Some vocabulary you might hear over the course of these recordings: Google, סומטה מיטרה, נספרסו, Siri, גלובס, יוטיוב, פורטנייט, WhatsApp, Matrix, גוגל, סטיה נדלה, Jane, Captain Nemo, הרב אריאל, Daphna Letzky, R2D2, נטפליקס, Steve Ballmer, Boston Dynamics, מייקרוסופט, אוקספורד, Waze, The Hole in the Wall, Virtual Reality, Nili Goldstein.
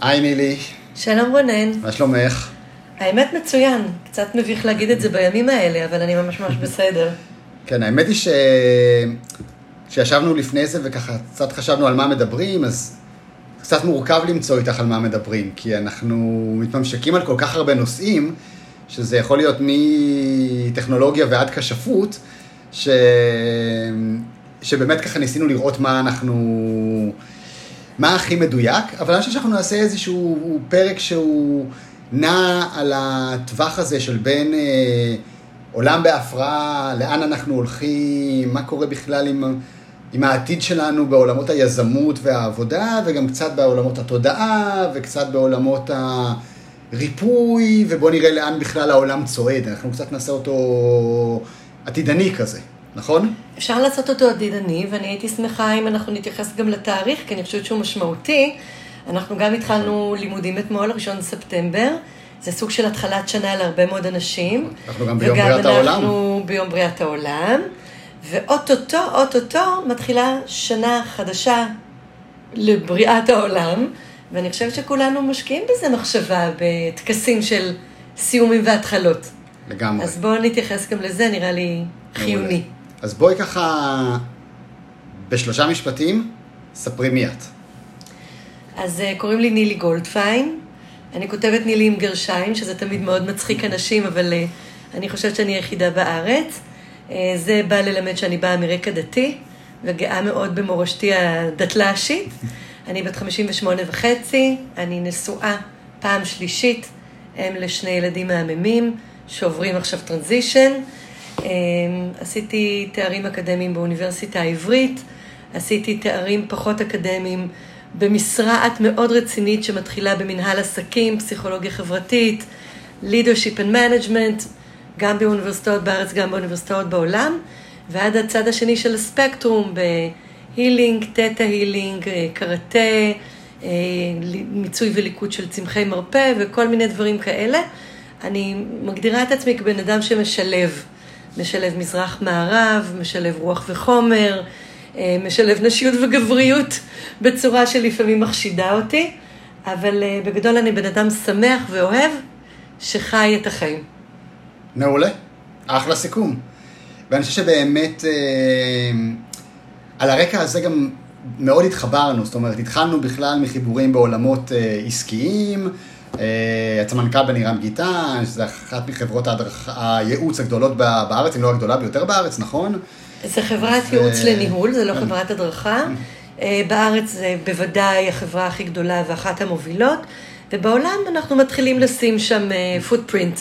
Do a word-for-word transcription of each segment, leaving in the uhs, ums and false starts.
היי נילי. שלום רונן. מה שלומך? האמת מצוין, קצת מביך להגיד את זה בימים האלה, אבל אני ממש ממש בסדר. כן, האמת היא ש... שישבנו לפני זה וככה קצת חשבנו על מה מדברים, אז קצת מורכב למצוא איתך על מה מדברים, כי אנחנו מתממשקים על כל כך הרבה נושאים, שזה יכול להיות מטכנולוגיה ועד כשפות, ש... שבאמת ככה ניסינו לראות מה אנחנו... מה הכי מדויק, אבל אני חושב שאנחנו נעשה איזשהו פרק שהוא נע על הטווח הזה של בין אה, עולם בהפרעה, לאן אנחנו הולכים, מה קורה בכלל עם, עם העתיד שלנו בעולמות היזמות והעבודה, וגם קצת בעולמות התודעה, וקצת בעולמות הריפוי, ובוא נראה לאן בכלל העולם צועד. אנחנו קצת נעשה אותו עתידני כזה. נכון? אפשר לעשות אותו עדידני, ואני הייתי שמחה אם אנחנו נתייחס גם לתאריך, כי אני חושבת שהוא משמעותי. אנחנו גם התחלנו לימודים אתמול, ראשון ספטמבר. זה סוג של התחלת שנה להרבה מאוד אנשים. אנחנו גם ביום בריאת העולם. וגם אנחנו ביום בריאת העולם. ואוטוטו, אוטוטו, מתחילה שנה חדשה לבריאת העולם. ואני חושבת שכולנו משקיעים בזה מחשבה, בתקסים של סיומים והתחלות. לגמרי. אז בואו נתייחס גם לזה, נראה לי חיוני. אז בואי ככה, בשלושה משפטים, ספרי מיד. אז קוראים לי נילי גולדפיין, אני כותבת נילי עם גרשיים, שזה תמיד מאוד מצחיק אנשים, אבל אני חושבת שאני היחידה בארץ. זה בא ללמד שאני באה מרקע דתי, וגאה מאוד במורשתי הדתל"שית. אני בת חמישים ושמונה וחצי, אני נשואה פעם שלישית, הם לשני ילדים מהממים, שעוברים עכשיו טרנזישן. עשיתי תארים אקדמיים באוניברסיטה העברית, עשיתי תארים פחות אקדמיים במשרעת מאוד רצינית שמתחילה במנהל עסקים, פסיכולוגיה חברתית, leadership and management, גם באוניברסיטאות בארץ, גם באוניברסיטאות בעולם, ועד הצד השני של הספקטרום, בהילינג, תטא הילינג, קראטה, מיצוי וליקוד של צמחי מרפא וכל מיני דברים כאלה. אני מגדירה את עצמי כבן אדם שמשלב, משלב מזרח מערב, משלב רוח וחומר, משלב נשיות וגבריות בצורה שלפעמים מחשידה אותי, אבל בגדול אני בן אדם שמח ואוהב שחי את החיים. מעולה, אחלה סיכום. ואני חושב שבאמת על הרקע הזה גם מאוד התחברנו, זאת אומרת התחלנו בכלל מחיבורים בעולמות עסקיים, את המנכ"ל בנירם גיטן, שזה אחת מחברות הייעוץ הגדולות בארץ, אם לא הגדולה ביותר בארץ, נכון? זה חברת ייעוץ לניהול, זה לא חברת הדרכה. בארץ זה בוודאי החברה הכי גדולה ואחת המובילות, ובעולם אנחנו מתחילים לשים שם footprint.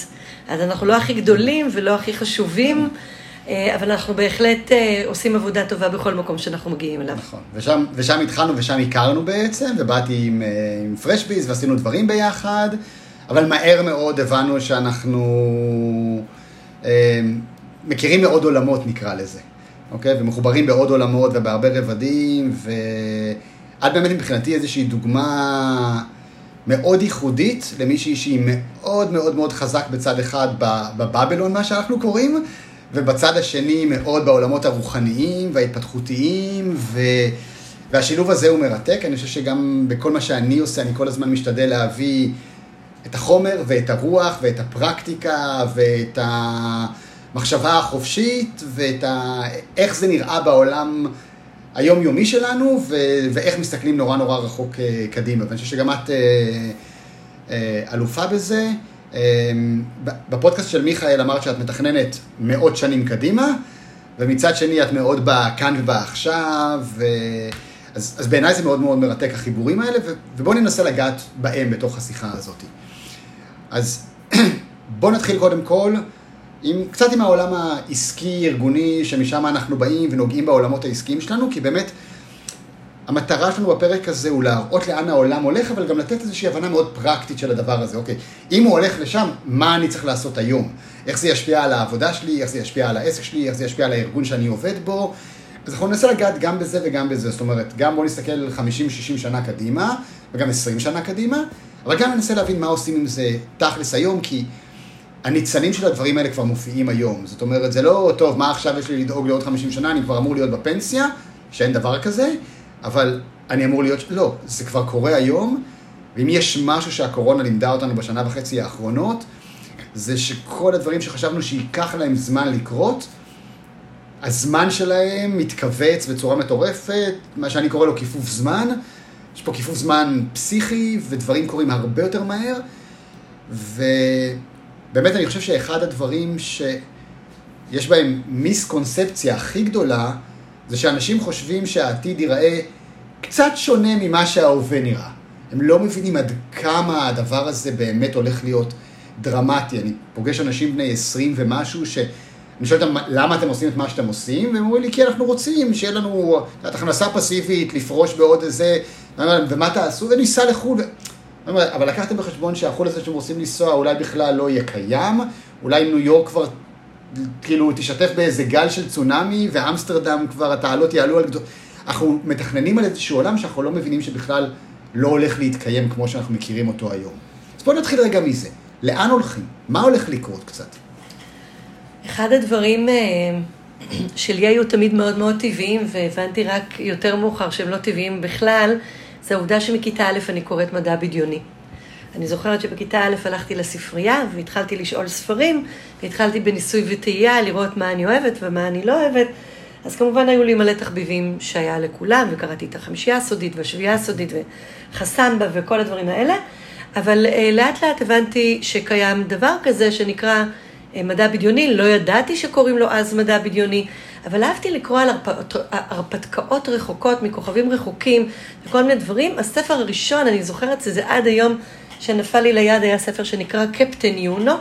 אז אנחנו לא הכי גדולים ולא הכי חשובים, אבל אנחנו בהחלט עושים עבודה טובה בכל מקום שאנחנו מגיעים אליו. נכון, ושם, ושם התחלנו ושם הכרנו בעצם, ובאתי עם, עם פרשביז ועשינו דברים ביחד, אבל מהר מאוד הבנו שאנחנו אה, מכירים מאוד עולמות נקרא לזה, אוקיי? ומחוברים בעוד עולמות ובהרבה רבדים, ועד באמת מבחינתי איזושהי דוגמה מאוד ייחודית למישהי שהיא מאוד מאוד מאוד חזק בצד אחד בבבלון, מה שאנחנו קוראים, ובצד השני מאוד בעולמות הרוחניים וההתפתחותיים, ו... והשילוב הזה הוא מרתק. אני חושב שגם בכל מה שאני עושה, אני כל הזמן משתדל להביא את החומר ואת הרוח ואת הפרקטיקה ואת המחשבה החופשית ואת ה... איך זה נראה בעולם היומיומי שלנו ו... ואיך מסתכלים נורא נורא רחוק קדימה. ואני חושב שגם את אלופה בזה. בפודקאסט של מיכאל אמרת שאת מתכננת מאות שנים קדימה, ומצד שני את מאוד באה כאן ובאה עכשיו, אז, אז בעיניי זה מאוד מאוד מרתק החיבורים האלה, ובואו ננסה לגעת בהם בתוך השיחה הזאת. אז בואו נתחיל קודם כל עם, קצת עם העולם העסקי-ארגוני, שמשם אנחנו באים ונוגעים בעולמות העסקיים שלנו, כי באמת המטרה שלנו בפרק הזה הוא להראות לאן העולם הולך, אבל גם לתת איזושהי הבנה מאוד פרקטית של הדבר הזה. אוקיי, אם הוא הולך לשם, מה אני צריך לעשות היום? איך זה ישפיע על העבודה שלי, איך זה ישפיע על העסק שלי, איך זה ישפיע על הארגון שאני עובד בו? אז אנחנו ננסה לגעת גם בזה וגם בזה. זאת אומרת, גם בוא נסתכל חמישים שישים שנה קדימה, וגם עשרים שנה קדימה, אבל גם ננסה להבין מה עושים עם זה תכלס היום, כי הניצנים של הדברים האלה כבר מופיעים היום. זאת אומרת, זה לא, טוב, מה עכשיו יש לי לדאוג לעוד חמישים שנה, אני כבר אמור להיות בפנסיה, שאין דבר כזה, אבל אני אמור להיות, לא, זה כבר קורה היום, ואם יש משהו שהקורונה לימדה אותנו בשנה וחצי האחרונות, זה שכל הדברים שחשבנו שייקח להם זמן לקרות, הזמן שלהם מתכווץ בצורה מטורפת, מה שאני קורא לו כיפוף זמן, יש פה כיפוף זמן פסיכי, ודברים קורים הרבה יותר מהר, ובאמת אני חושב שאחד הדברים שיש בהם מיסקונספציה הכי גדולה, זה שאנשים חושבים שהעתיד ייראה קצת שונה ממה שההווה נראה. הם לא מבינים עד כמה הדבר הזה באמת הולך להיות דרמטי. אני פוגש אנשים בני עשרים ומשהו ש... אני שואל אותם, למה אתם עושים את מה שאתם עושים? והם אומרים לי, כי אנחנו רוצים שיהיה לנו הכנסה פסיבית, לפרוש בעוד איזה, ומה תעשו? וניסע לחול. אבל לקחתם בחשבון שהחול הזה שאתם רוצים לנסוע, אולי בכלל לא יהיה קיים, אולי ניו יורק כבר כאילו תשתף באיזה גל של צונאמי, ואמסטרדם כבר התעלות יעלו על גדול. אנחנו מתכננים על איזשהו עולם שאנחנו לא מבינים שבכלל לא הולך להתקיים כמו שאנחנו מכירים אותו היום. אז בואו נתחיל רגע מזה. לאן הולכים? מה הולך לקרות קצת? אחד הדברים שלי היו תמיד מאוד מאוד טבעיים, והבנתי רק יותר מאוחר שהם לא טבעיים בכלל, זה העובדה שמכיתה א' אני קוראת מדע בדיוני. אני זוכרת שבכיתה א' הלכתי לספרייה, והתחלתי לשאול ספרים, והתחלתי בניסוי וטעייה לראות מה אני אוהבת ומה אני לא אוהבת, אז כמובן היו לי מלא תחביבים שהיה לכולם, וקראתי את החמישייה הסודית והשביעה הסודית וחסמבה וכל הדברים האלה, אבל לאט לאט הבנתי שקיים דבר כזה שנקרא מדע בדיוני, לא ידעתי שקוראים לו אז מדע בדיוני, אבל אהבתי לקרוא על הרפתקאות רחוקות, מכוכבים רחוקים, וכל מיני דברים. הספר הראשון, אני זוכרת שזה עד היום שנפל לי ליד, היה ספר שנקרא קפטן יונו,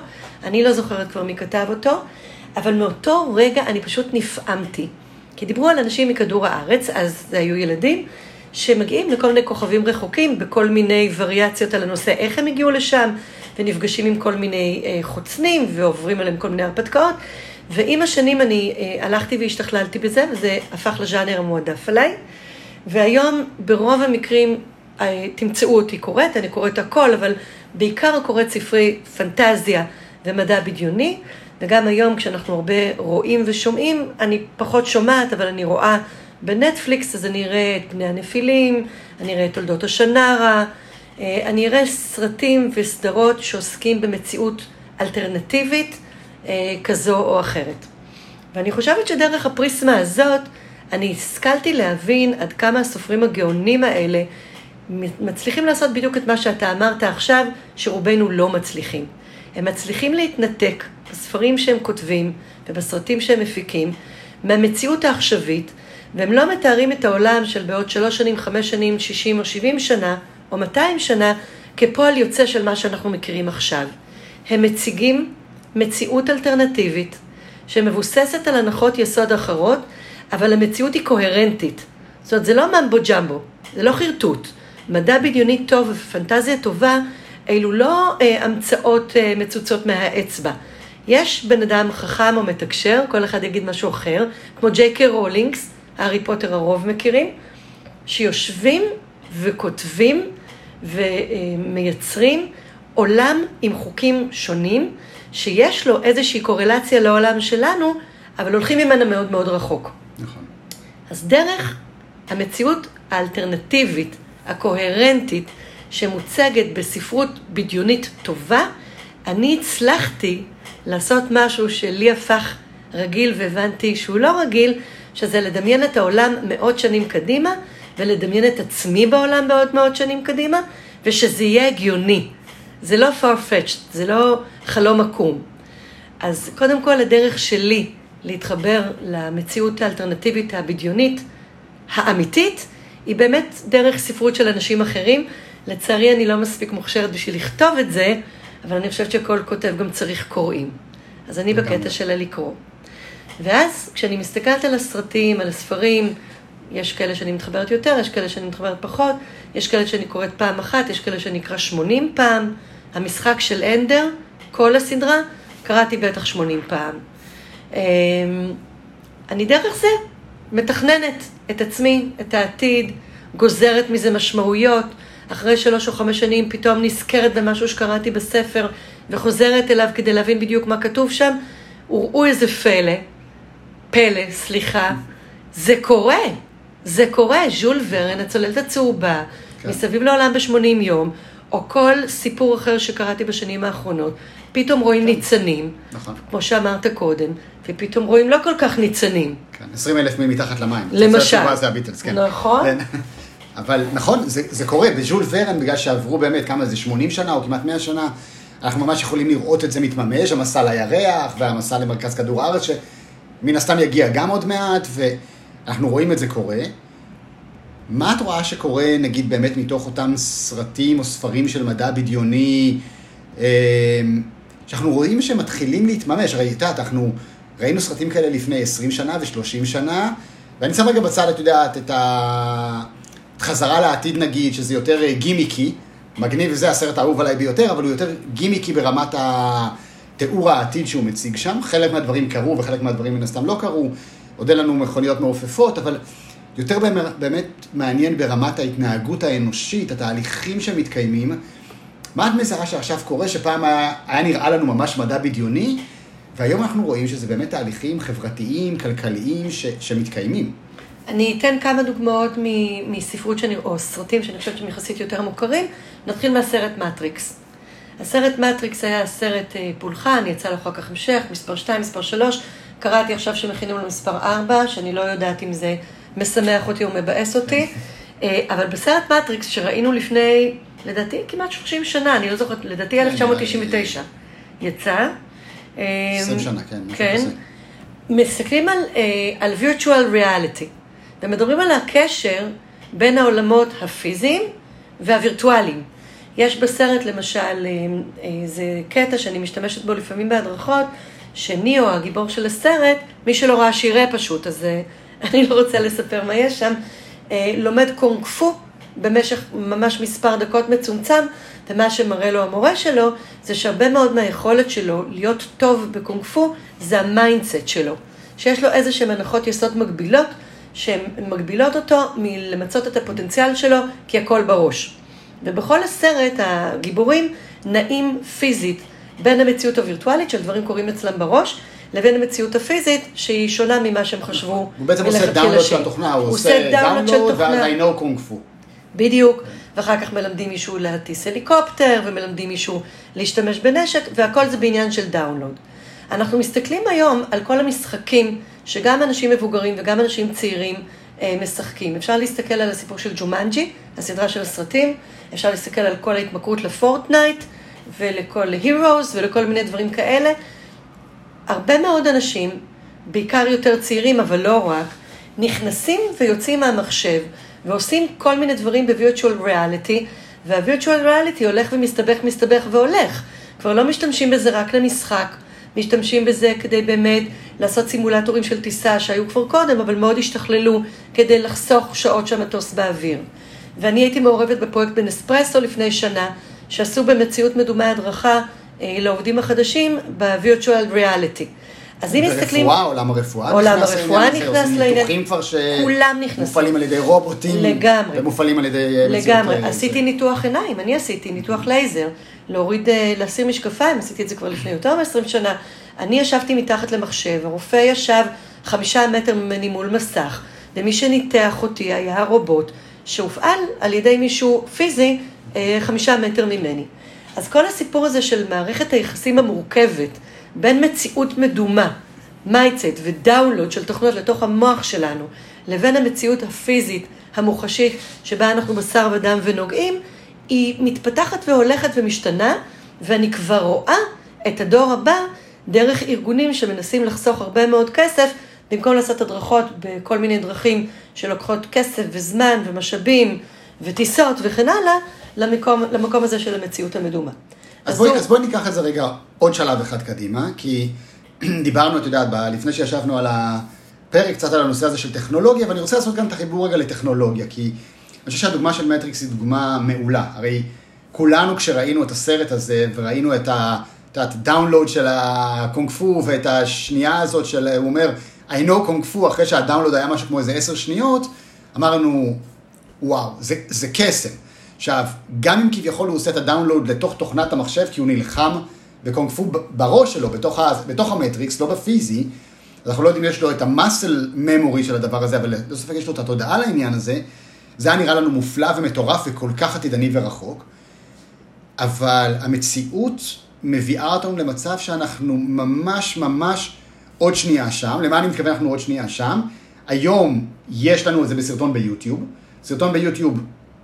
אני לא זוכרת כבר מי כתב אותו, אבל מאותו רגע אני פשוט נפעמתי, כי דיברו על אנשים מכדור הארץ, אז זה היו ילדים, שמגיעים לכל מיני כוכבים רחוקים, בכל מיני וריאציות על הנושא, איך הם הגיעו לשם, ונפגשים עם כל מיני חוצנים, ועוברים עליהם כל מיני הרפתקאות, ועם השנים אני הלכתי והשתכללתי בזה, וזה הפך לז'אנר המועדף עליי, והיום ברוב המקרים תמצאו אותי קוראת, אני קוראת הכל, אבל בעיקר קוראת ספרי פנטזיה ומדע בדיוני, וגם היום כשאנחנו הרבה רואים ושומעים, אני פחות שומעת, אבל אני רואה בנטפליקס, אז אני אראה את בני הנפילים, אני אראה את תולדות השנרה, אני אראה סרטים וסדרות שעוסקים במציאות אלטרנטיבית כזו או אחרת. ואני חושבת שדרך הפריסמה הזאת, אני השכלתי להבין עד כמה הסופרים הגאונים האלה מצליחים לעשות בדיוק את מה שאתה אמרת עכשיו, שרובנו לא מצליחים. הם מצליחים להתנתק בספרים שהם כותבים ובסרטים שהם מפיקים מהמציאות העכשווית, והם לא מתארים את העולם של בעוד שלוש שנים, חמש שנים, שישים או שבעים שנה, או מאתיים שנה, כפועל יוצא של מה שאנחנו מכירים עכשיו. הם מציגים מציאות אלטרנטיבית, שמבוססת על הנחות יסוד אחרות, אבל המציאות היא קוהרנטית. זאת אומרת, זה לא ממבו ג'מבו, זה לא חרטוט. מדע בדיוני טוב ופנטזיה טובה, אלו לא אה, המצאות אה, מצוצות מהאצבע. יש בן אדם חכם או מתקשר, כל אחד יגיד משהו אחר, כמו ג'יי קיי רולינגס, הארי פוטר הרוב מכירים, שיושבים וכותבים ומייצרים עולם עם חוקים שונים, שיש לו איזושהי קורלציה לעולם שלנו, אבל הולכים ממנה מאוד מאוד רחוק. נכון. אז דרך המציאות האלטרנטיבית, הקוהרנטית, שמוצגת בספרות בדיונית טובה, אני הצלחתי לעשות משהו שלי הפך רגיל והבנתי שהוא לא רגיל, שזה לדמיין את העולם מאות שנים קדימה, ולדמיין את עצמי בעולם בעוד מאות שנים קדימה, ושזה יהיה הגיוני. זה לא far-fetched, זה לא חלום עקום. אז קודם כל, הדרך שלי להתחבר למציאות האלטרנטיבית הבדיונית, האמיתית, היא באמת דרך ספרות של אנשים אחרים. לצערי, אני לא מספיק מוכשרת בשביל לכתוב את זה, אבל אני חושבת שכל כותב גם צריך קוראים. אז אני בקטע שלה לקרוא. ואז כשאני מסתכלת על הסרטים, על הספרים, יש כאלה שאני מתחברת יותר, יש כאלה שאני מתחברת פחות, יש כאלה שאני קוראת פעם אחת, יש כאלה שאני אקרא שמונים פעם. המשחק של אנדר, כל הסדרה, קראתי בטח שמונים פעם. אני דרך זה מתכננת את עצמי, את העתיד, גוזרת מזה משמעויות, אחרי שלוש או חמש שנים פתאום נזכרת במשהו שקראתי בספר, וחוזרת אליו כדי להבין בדיוק מה כתוב שם, וראו איזה פלא, פלא, סליחה, זה קורה, זה קורה, ז'ול ורן, הצוללת הצהובה, כן. מסביב לעולם ב-שמונים יום, או כל סיפור אחר שקראתי בשנים האחרונות, פתאום רואים כן. ניצנים, נכון. כמו שאמרת קודם, ופתאום רואים לא כל כך ניצנים. כן, עשרים אלף מי מתחת למים. למשל. זה הביטלס, כן. נכון. אבל נכון, זה, זה קורה, בז'ול ורן, בגלל שעברו באמת כמה זה, שמונים שנה או כמעט מאה שנה, אנחנו ממש יכולים לראות את זה מתממש, המסע לירח והמסע למרכז כדור הארץ, שמן הסתם יגיע גם עוד מעט, ואנחנו רואים את זה קורה. מה את רואה שקורה, נגיד, באמת מתוך אותם סרטים או ספרים של מדע בדיוני, שאנחנו רואים שמתחילים להתממש? הרי אנחנו ראינו סרטים כאלה לפני עשרים שנה ו-שלושים שנה, ואני שם רגע בצד, את יודעת, את החזרה לעתיד, נגיד, שזה יותר גימיקי, מגניב, וזה הסרט האהוב עליי ביותר, אבל הוא יותר גימיקי ברמת התיאור העתיד שהוא מציג שם. חלק מהדברים קרו וחלק מהדברים מן הסתם לא קרו, עוד אין לנו מכוניות מעופפות, אבל יותר באמת מעניין ברמת ההתנהגות האנושית, התהליכים שמתקיימים. מה את מזהה שעכשיו קורה, שפעם היה, היה נראה לנו ממש מדע בדיוני, והיום אנחנו רואים שזה באמת תהליכים חברתיים, כלכליים, ש, שמתקיימים? אני אתן כמה דוגמאות מספרות שאני, או סרטים שאני חושבת שהם יחסית יותר מוכרים. נתחיל מהסרט מטריקס. הסרט מטריקס היה סרט פולחן, יצא לאחר כך המשך, מספר שתיים, מספר שלוש. קראתי עכשיו שמכינים לו מספר ארבע, שאני לא יודעת אם זה משמח אותי או מבאס אותי. אבל בסרט מטריקס שראינו לפני, לדעתי, כמעט שלושים שנה, אני לא זוכרת, לדעתי אלף תשע מאות תשעים ותשע, יצא. עשרים שנה, כן. כן. מסתכלים על, על Virtual Reality. ומדברים על הקשר בין העולמות הפיזיים והווירטואליים. יש בסרט, למשל, זה קטע שאני משתמשת בו לפעמים בהדרכות, שניאו, הגיבור של הסרט, מי שלא ראה שיראה פשוט, אז אני לא רוצה לספר מה יש שם, לומד קונג-פו במשך ממש מספר דקות מצומצם, ומה שמראה לו המורה שלו, זה שהרבה מאוד מהיכולת שלו להיות טוב בקונג-פו, זה המיינדסט שלו, שיש לו איזה שהן הנחות יסוד מגבילות, שהן מגבילות אותו מלמצות את הפוטנציאל שלו, כי הכל בראש. ובכל הסרט הגיבורים נעים פיזית, בין המציאות הווירטואלית, שדברים קורים אצלם בראש, לבין המציאות הפיזית, שהיא שונה ממה שהם חשבו. הוא בעצם עושה דאונלוד של התוכנה, הוא עושה דאונלוד של תוכנה. I know קונג פו. בדיוק, ואחר כך מלמדים מישהו להטיס הליקופטר, ומלמדים מישהו להשתמש בנשק, והכל זה בעניין של דאונלוד. אנחנו מסתכלים היום על כל המשחקים, שגם אנשים מבוגרים וגם אנשים צעירים משחקים. אפשר להסתכל על הסיפור של ג'ומנג'י, הסדרה של הסרטים, אפשר להסתכל על כל ההתמכרות לפורטנייט, ולכל heroes ולכל מיני דברים כאלה. הרבה מאוד אנשים, בעיקר יותר צעירים, אבל לא רק, נכנסים ויוצאים מהמחשב, ועושים כל מיני דברים ב-virtual reality, וה-virtual reality הולך ומסתבך, מסתבך והולך. כבר לא משתמשים בזה רק למשחק, משתמשים בזה כדי באמת לעשות סימולטורים של טיסה שהיו כבר קודם, אבל מאוד השתכללו כדי לחסוך שעות שהמטוס באוויר. ואני הייתי מעורבת בפרויקט בנספרסו לפני שנה, שעשו במציאות מדומה הדרכה לעובדים החדשים ב-virtual reality. אז אם מסתכלים... ברפואה, עולם הרפואה. עולם הרפואה נכנס לעניין. ניתוחים כבר שמופעלים על ידי רובוטים. לגמרי. ומופעלים על ידי... לגמרי. עשיתי ניתוח עיניים, אני עשיתי ניתוח לייזר, להוריד, להסיר משקפיים, עשיתי את זה כבר לפני יותר מ-עשרים שנה. אני ישבתי מתחת למחשב, הרופא ישב חמישה מטר ממני מול מסך, ומי שניתח אותי היה הרובוט, שהופעל על ידי מישהו פיזי, חמישה מטר ממני. אז כל הסיפור הזה של מערכת היחסים המורכבת, בין מציאות מדומה, מייצט ודאונלוד של תוכנות לתוך המוח שלנו, לבין המציאות הפיזית, המוחשית, שבה אנחנו בשר ודם ונוגעים, היא מתפתחת והולכת ומשתנה, ואני כבר רואה את הדור הבא דרך ארגונים שמנסים לחסוך הרבה מאוד כסף, במקום לעשות הדרכות בכל מיני דרכים שלוקחות כסף וזמן ומשאבים וטיסות וכן הלאה, למקום, למקום הזה של המציאות המדומה. אז, אז, בואי, הוא... אז בואי ניקח את זה רגע עוד שלב אחד קדימה, כי דיברנו, את יודעת, לפני שישבנו על הפרק, קצת על הנושא הזה של טכנולוגיה, ואני רוצה לעשות גם את החיבור רגע לטכנולוגיה, כי אני חושב שהדוגמה של מטריקס היא דוגמה מעולה. הרי כולנו כשראינו את הסרט הזה, וראינו את הדאונלוד של הקונג פו, ואת השנייה הזאת של, הוא אומר, I know קונג פו, אחרי שהדאונלוד היה משהו כמו איזה עשר שניות, אמרנו, וואו, זה, זה קסם. עכשיו, גם אם כביכול הוא עושה את הדאונלוד לתוך תוכנת המחשב, כי הוא נלחם בקונג-פו בראש שלו, בתוך, ה, בתוך המטריקס, לא בפיזי, אנחנו לא יודעים, יש לו את המסל ממורי של הדבר הזה, אבל לא ספק יש לו את התודעה לעניין הזה, זה היה נראה לנו מופלא ומטורף וכל כך עתידני ורחוק, אבל המציאות מביאה אותנו למצב שאנחנו ממש ממש עוד שנייה שם. למה אני מתכוון אנחנו עוד שנייה שם? היום יש לנו את זה בסרטון ביוטיוב. סרטון ביוטיוב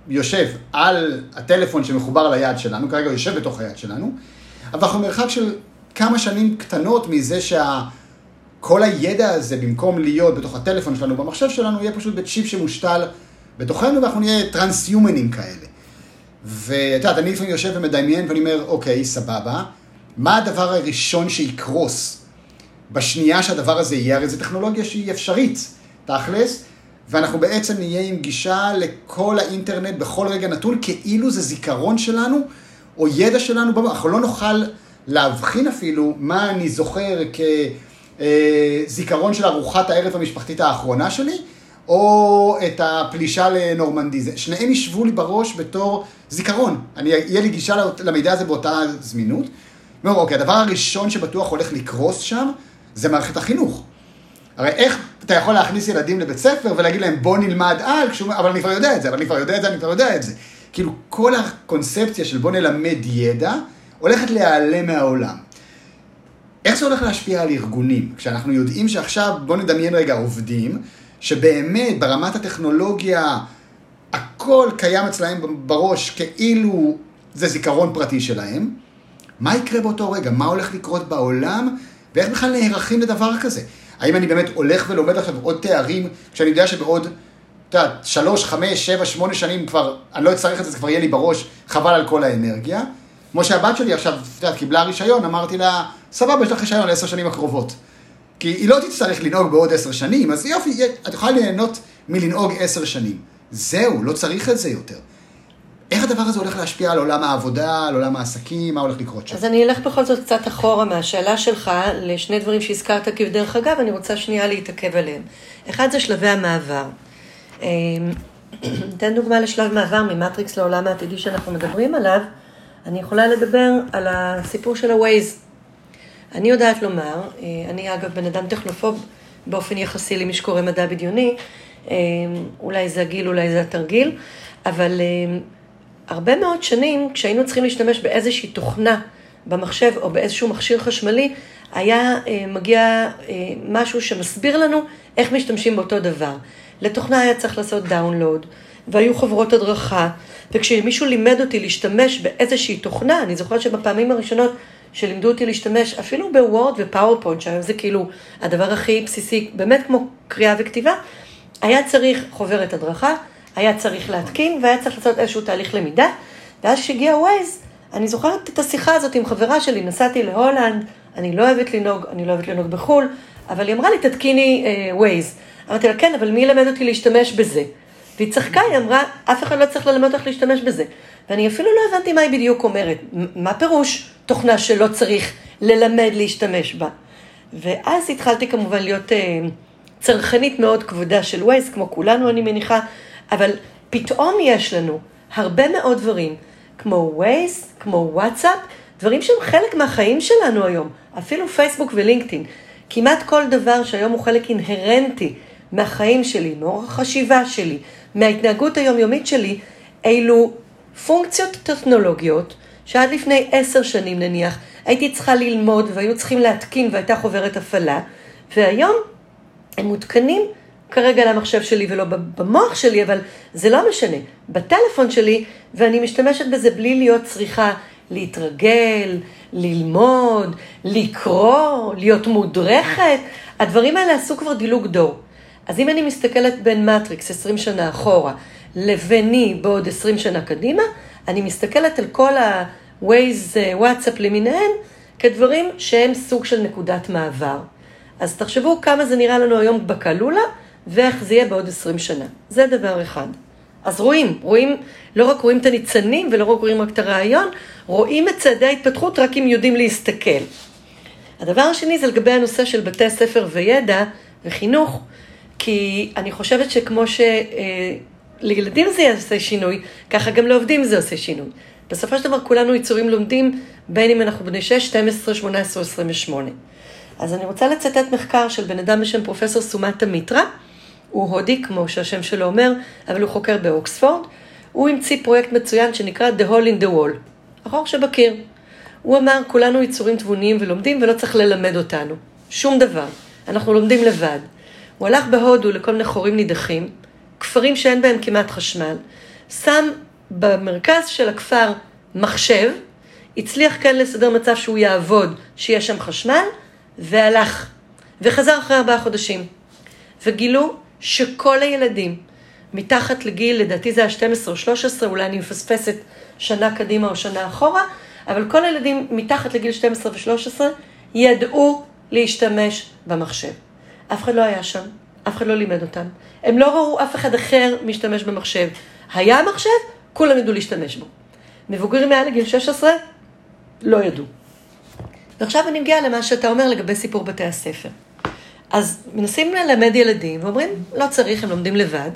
יושב על הטלפון שמחובר ליד שלנו, כרגע הוא יושב בתוך היד שלנו, אבל אנחנו מרחק של כמה שנים קטנות מזה שכל הידע הזה, במקום להיות בתוך הטלפון שלנו, במחשב שלנו, יהיה פשוט בצ'יפ שמושתל בתוכנו, ואנחנו נהיה טרנס-יומנים כאלה. ואתה יודעת, אני לפעמים יושב ומדמיין, ואני אומר, אוקיי, סבבה, מה הדבר הראשון שיקרוס בשנייה שהדבר הזה יהיה? הרי זו טכנולוגיה שהיא אפשרית, תכלס, ואנחנו בעצם נהיה עם גישה לכל האינטרנט בכל רגע נתון, כאילו זה זיכרון שלנו, או ידע שלנו, אנחנו לא נוכל להבחין אפילו מה אני זוכר כזיכרון של ארוחת הערב המשפחתית האחרונה שלי, או את הפלישה לנורמנדי. שניהם ישבו לי בראש בתור זיכרון. אני, יהיה לי גישה למידע הזה באותה זמינות. אומר, אוקיי, הדבר הראשון שבטוח הולך לקרוס שם, זה מערכת החינוך. הרי איך אתה יכול להכניס ילדים לבית ספר ולהגיד להם, בוא נלמד על, כשהוא, אבל אני כבר יודע את זה, אבל אני כבר יודע את זה, אני כבר יודע את זה. כאילו, כל הקונספציה של בוא נלמד ידע, הולכת להיעלם מהעולם. איך זה הולך להשפיע על ארגונים? כשאנחנו יודעים שעכשיו, בוא נדמיין רגע עובדים, שבאמת ברמת הטכנולוגיה הכל קיים אצלהם בראש כאילו זה זיכרון פרטי שלהם, מה יקרה באותו רגע? מה הולך לקרות בעולם? ואיך בכלל נערכים לדבר כזה? האם אני באמת הולך ולומד עכשיו עוד תארים, כשאני יודע שבעוד שלוש, חמש, שבע, שמונה שנים כבר, אני לא אצטרך את זה, זה כבר יהיה לי בראש, חבל על כל האנרגיה. כמו שהבת שלי עכשיו קיבלה רישיון, אמרתי לה, סבבה, יש לך רישיון לעשר שנים הקרובות. כי היא לא תצטרך לנהוג בעוד עשר שנים, אז יופי, את יכולה ליהנות מלנהוג עשר שנים. זהו, לא צריך את זה יותר. איך הדבר הזה הולך להשפיע על עולם העבודה, על עולם העסקים, מה הולך לקרות שם? אז אני אלך בכל זאת קצת אחורה מהשאלה שלך, לשני דברים שהזכרת כבדרך אגב, אני רוצה שנייה להתעכב עליהם. אחד זה שלבי המעבר. אתן דוגמה לשלב מעבר ממטריקס לעולם העתידי שאנחנו מדברים עליו, אני יכולה לדבר על הסיפור של הווייז. אני יודעת לומר, אני אגב בן אדם טכנופוב באופן יחסי למי שקורא מדע בדיוני, אולי זה הגיל, אולי זה התרגיל, אבל הרבה מאוד שנים כשהיינו צריכים להשתמש באיזושהי תוכנה במחשב או באיזשהו מכשיר חשמלי, היה מגיע משהו שמסביר לנו איך משתמשים באותו דבר. לתוכנה היה צריך לעשות דאונלוד, והיו חוברות הדרכה, וכשמישהו לימד אותי להשתמש באיזושהי תוכנה, אני זוכרת שבפעמים הראשונות, שלימדו אותי להשתמש אפילו בוורד ופאורפוינט, שהיום זה כאילו הדבר הכי בסיסי, באמת כמו קריאה וכתיבה, היה צריך חוברת הדרכה, היה צריך להתקין, והיה צריך לעשות איזשהו תהליך למידה, ואז שהגיע ווייז, אני זוכרת את השיחה הזאת עם חברה שלי, נסעתי להולנד, אני לא אוהבת לנהוג, אני לא אוהבת לנהוג בחול, אבל היא אמרה לי, תתקיני ווייז. אמרתי לה, כן, אבל מי ילמד אותי להשתמש בזה? והיא צחקה, היא אמרה, אף אחד לא צריך ללמד אותך להשתמש בזה. ואני אפילו לא הבנתי מה היא בדיוק אומרת. מה פירוש תוכנה שלא צריך ללמד להשתמש בה? ואז התחלתי כמובן להיות צרכנית מאוד כבודה של ווייז, כמו כולנו אני מניחה, אבל פתאום יש לנו הרבה מאוד דברים, כמו ווייז, כמו וואטסאפ, דברים שהם חלק מהחיים שלנו היום, אפילו פייסבוק ולינקדאין. כמעט כל דבר שהיום הוא חלק אינהרנטי מהחיים שלי, מאורח החשיבה שלי, מההתנהגות היומיומית שלי, אילו פונקציות טכנולוגיות, שעד לפני עשר שנים נניח, הייתי צריכה ללמוד והיו צריכים להתקין והייתה חוברת הפעלה, והיום הם מותקנים כרגע למחשב שלי ולא במוח שלי, אבל זה לא משנה, בטלפון שלי, ואני משתמשת בזה בלי להיות צריכה להתרגל, ללמוד, לקרוא, להיות מודרכת, הדברים האלה עשו כבר דילוג דור. אז אם אני מסתכלת בין מטריקס עשרים שנה אחורה, לביני בעוד עשרים שנה קדימה, אני מסתכלת על כל ה-Waze, וואטסאפ למיניהן, כדברים שהם סוג של נקודת מעבר. אז תחשבו כמה זה נראה לנו היום בקלולה, ואיך זה יהיה בעוד עשרים שנה. זה דבר אחד. אז רואים, רואים, לא רק רואים את הניצנים, ולא רק רואים רק את הרעיון, רואים את צעדי ההתפתחות רק אם יודעים להסתכל. הדבר השני זה לגבי הנושא של בתי ספר וידע וחינוך, כי אני חושבת שכמו ש... לילדים זה יעשה שינוי, ככה גם לעובדים זה עושה שינוי. בסופו של דבר כולנו יצורים לומדים, בין אם אנחנו בני שש, שתים עשרה, שמונה עשרה, עשרים ושמונה. אז אני רוצה לצטט מחקר של בן אדם בשם פרופסור סומטה מיטרה, הוא הודי כמו שהשם שלו אומר, אבל הוא חוקר באוקספורד, הוא המציא פרויקט מצוין שנקרא The Hole in the Wall, החור שבקיר. הוא אמר, כולנו יצורים תבוניים ולומדים ולא צריך ללמד אותנו. שום דבר. אנחנו לומדים לבד. הוא הלך בהודו לכל מיני חורים נידחים, כפרים שאין בהם כמעט חשמל, שם במרכז של הכפר מחשב, הצליח כן לסדר מצב שהוא יעבוד, שיש שם חשמל, והלך. וחזר אחרי ארבעה חודשים. וגילו שכל הילדים, מתחת לגיל, לדעתי זה ה-שתים עשרה או שלוש עשרה, אולי אני מפספסת שנה קדימה או שנה אחורה, אבל כל הילדים מתחת לגיל שתים עשרה ו-שלוש עשרה ידעו להשתמש במחשב. אף אחד לא היה שם, אף אחד לא לימד אותם. הם לא ראו אף אחד אחר משתמש במחשב. היה המחשב, כולם ידעו להשתמש בו. מבוגרים מעל לגיל שש עשרה לא ידעו. ועכשיו אני מגיעה למה שאתה אומר לגבי סיפור בתי הספר. אז מנסים ללמד ילדים ואומרים, לא צריך, הם לומדים לבד.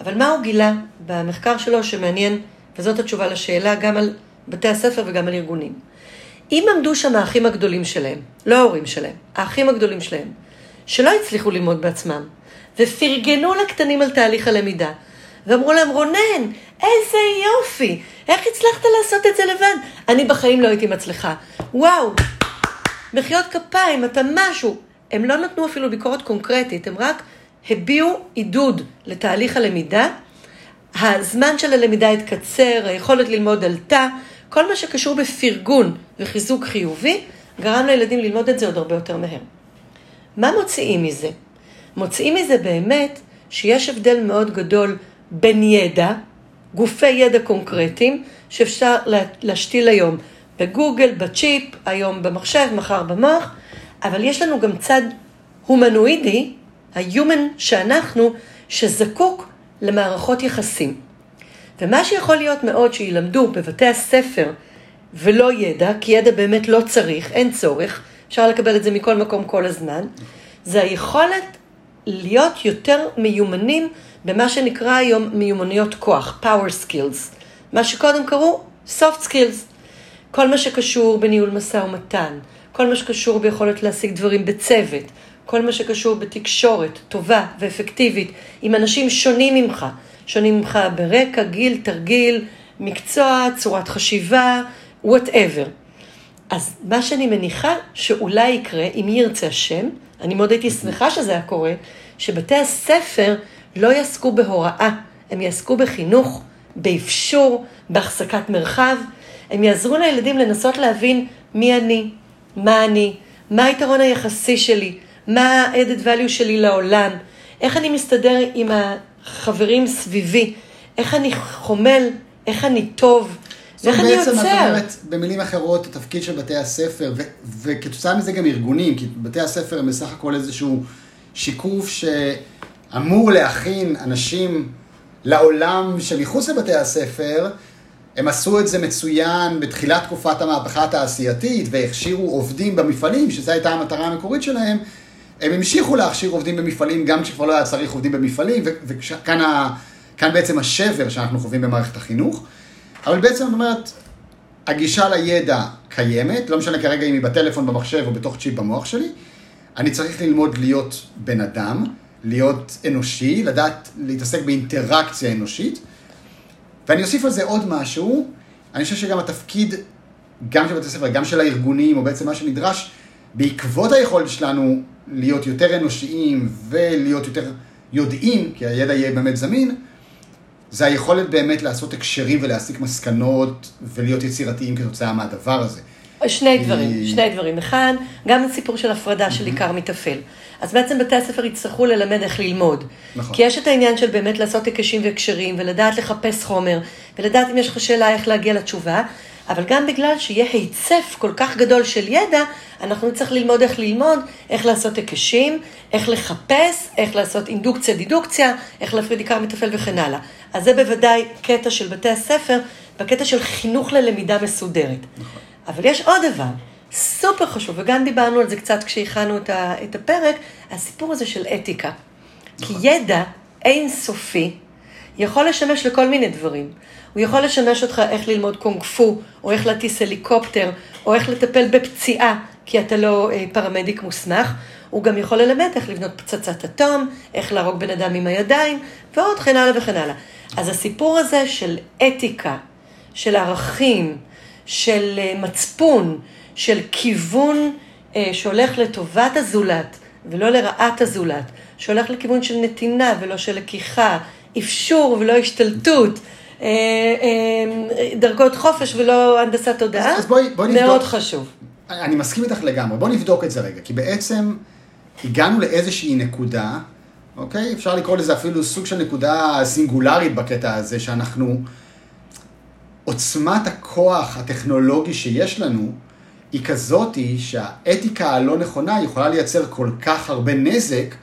אבל מה הוא גילה במחקר שלו שמעניין, וזאת התשובה לשאלה גם על בתי הספר וגם על ארגונים. אם עמדו שם האחים הגדולים שלהם, לא ההורים שלהם, האחים הגדולים שלהם, שלא הצליחו ללמוד בעצמם, ופרגנו לקטנים על תהליך הלמידה, ואמרו להם, רונן, איזה יופי, איך הצלחת לעשות את זה לבד? אני בחיים לא הייתי מצליחה. וואו, מחיות כפיים, אתה משהו. הם לא נתנו אפילו ביקורת קונקרטית, הם רק הביאו עידוד לתהליך הלמידה, הזמן של הלמידה התקצר, היכולת ללמוד עלתה, כל מה שקשור בפרגון וחיזוק חיובי, גרם לילדים ללמוד את זה עוד הרבה יותר מהר. מה מוציאים מזה? מוציאים מזה באמת שיש הבדל מאוד גדול בין ידע, גופי ידע קונקרטיים, שאפשר להשתיל היום בגוגל, בצ'יפ, היום במחשב, מחר במוח, אבל יש לנו גם צד הומנואידי, היומן שאנחנו, שזקוק למערכות יחסים. ומה שיכול להיות מאוד שילמדו בבתי הספר ולא ידע, כי ידע באמת לא צריך, אין צורך, אפשר לקבל את זה מכל מקום כל הזמן, זה היכולת להיות יותר מיומנים במה שנקרא היום מיומנויות כוח, power skills. מה שקודם קראו soft skills. כל מה שקשור בניהול משא ומתן, כל מה שקשור ביכולת להשיג דברים בצוות, כל מה שקשור בתקשורת טובה ואפקטיבית עם אנשים שונים ממך, שונים ממך ברקע, גיל, תרגיל, מקצוע, צורת חשיבה, whatever. אז מה שאני מניחה שאולי יקרה, אם ירצה השם, אני מאוד הייתי שמחה שזה היה קורה, שבתי הספר לא יעסקו בהוראה, הם יעסקו בחינוך, באפשור, בהחזקת מרחב, הם יעזרו לילדים לנסות להבין מי אני, מה אני, מה היתרון היחסי שלי, מה ה-added value שלי לעולם, איך אני מסתדר עם החברים סביבי, איך אני חומל, איך אני טוב, איך אני יוצר. זאת אומרת, במילים אחרות, התפקיד של בתי הספר, ו- וכתוצאה מזה גם ארגונים, כי בתי הספר הם בסך הכל איזשהו שיקוף שאמור להכין אנשים לעולם שמחוץ לבתי הספר, הם עשו את זה מצוין בתחילת תקופת המהפכה התעשייתית, והכשירו עובדים במפעלים, שזו הייתה המטרה המקורית שלהם, הם המשיכו להכשיר עובדים במפעלים, גם כשכבר לא היה צריך עובדים במפעלים, וכאן ה, כאן בעצם השבר שאנחנו חווים במערכת החינוך, אבל בעצם זאת אומרת, הגישה לידע קיימת, לא משנה כרגע אם היא בטלפון, במחשב או בתוך צ'יפ במוח שלי, אני צריך ללמוד להיות בן אדם, להיות אנושי, לדעת להתעסק באינטראקציה אנושית, ואני אוסיף על זה עוד משהו, אני חושב שגם התפקיד, גם של בתי הספר, גם של הארגונים, או בעצם מה שנדרש, בעקבות היכולת שלנו להיות יותר אנושיים ולהיות יותר יודעים, כי הידע יהיה באמת זמין, זה היכולת באמת לעשות הקשרים ולהסיק מסקנות ולהיות יצירתיים כתוצאה מהדבר הזה. שני דברים, שני דברים. אחד, גם הסיפור של הפרדה של עיקר מתאפל. אז בעצם בתי הספר יצטרכו ללמד איך ללמוד. כי יש את העניין של באמת לעשות הקשים והקשרים, ולדעת לחפש חומר, ולדעת אם יש לך שאלה איך להגיע לתשובה, אבל גם בגלל שיהיה היצף כל כך גדול של ידע, אנחנו נצטרך ללמוד איך ללמוד, איך לעשות הקשים, איך לחפש, איך לעשות אינדוקציה, דידוקציה, איך להפריד עיקר מתאפל וכן הלאה. אז זה בוודאי קטע של בתי הספר, בקטע של חינוך ללמידה מסודרת. אבל יש עוד דבר, סופר חשוב, וגם דיברנו על זה קצת כשהכנו את הפרק, הסיפור הזה של אתיקה. כי ידע אינסופי יכול לשמש לכל מיני דברים. הוא יכול לשמש אותך איך ללמוד קונג-פו, או איך להטיס הליקופטר, או איך לטפל בפציעה, כי אתה לא פרמדיק מוסמך. הוא גם יכול ללמד איך לבנות פצצת אטום, איך להרוג בן אדם עם הידיים, ועוד כן הלאה וכן הלאה. אז הסיפור הזה של אתיקה, של ערכים, של מצפון, של כיוון שהולך לטובת הזולת ולא לרעת הזולת, שהולך לכיוון של נתינה ולא של לקיחה, אפשור ולא השתלטות, דרגות חופש ולא הנדסת תודעה, מאוד חשוב. אני מסכים איתך לגמרי, בוא נבדוק את זה רגע, כי בעצם הגענו לאיזושהי נקודה, אוקיי? אפשר לקרוא לזה אפילו סוג של נקודה סינגולרית בקטע הזה, שאנחנו, עוצמת הכוח הטכנולוגי שיש לנו, היא כזאת שהאתיקה הלא נכונה יכולה לייצר כל כך הרבה נזק,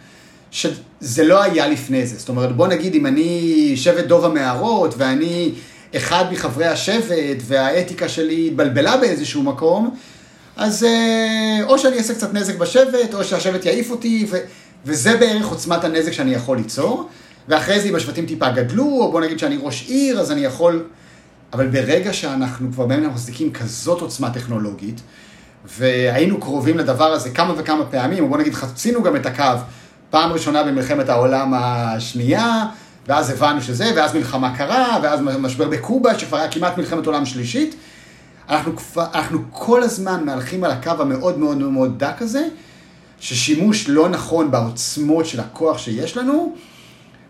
שזה לא היה לפני זה. זאת אומרת, בוא נגיד, אם אני שבט דוב המערות, ואני אחד מחברי השבט, והאתיקה שלי התבלבלה באיזשהו מקום, אז או שאני אעשה קצת נזק בשבט, או שהשבט יעיף אותי, ו- וזה בערך עוצמת הנזק שאני יכול ליצור, ואחרי זה אם השבטים טיפה גדלו, או בוא נגיד שאני ראש עיר, אז אני יכול... אבל ברגע שאנחנו כבר באמת מחזיקים כזאת עוצמה טכנולוגית, והיינו קרובים לדבר הזה כמה וכמה פעמים, או בוא נגיד חצינו גם את הקו, פעם ראשונה במלחמת העולם השנייה, ואז הבנו שזה, ואז מלחמה קרה, ואז משבר בקובה, שכבר היה כמעט מלחמת עולם שלישית, אנחנו, אנחנו כל הזמן מהלכים על הקו המאוד מאוד מאוד דק הזה, ששימוש לא נכון בעוצמות של הכוח שיש לנו,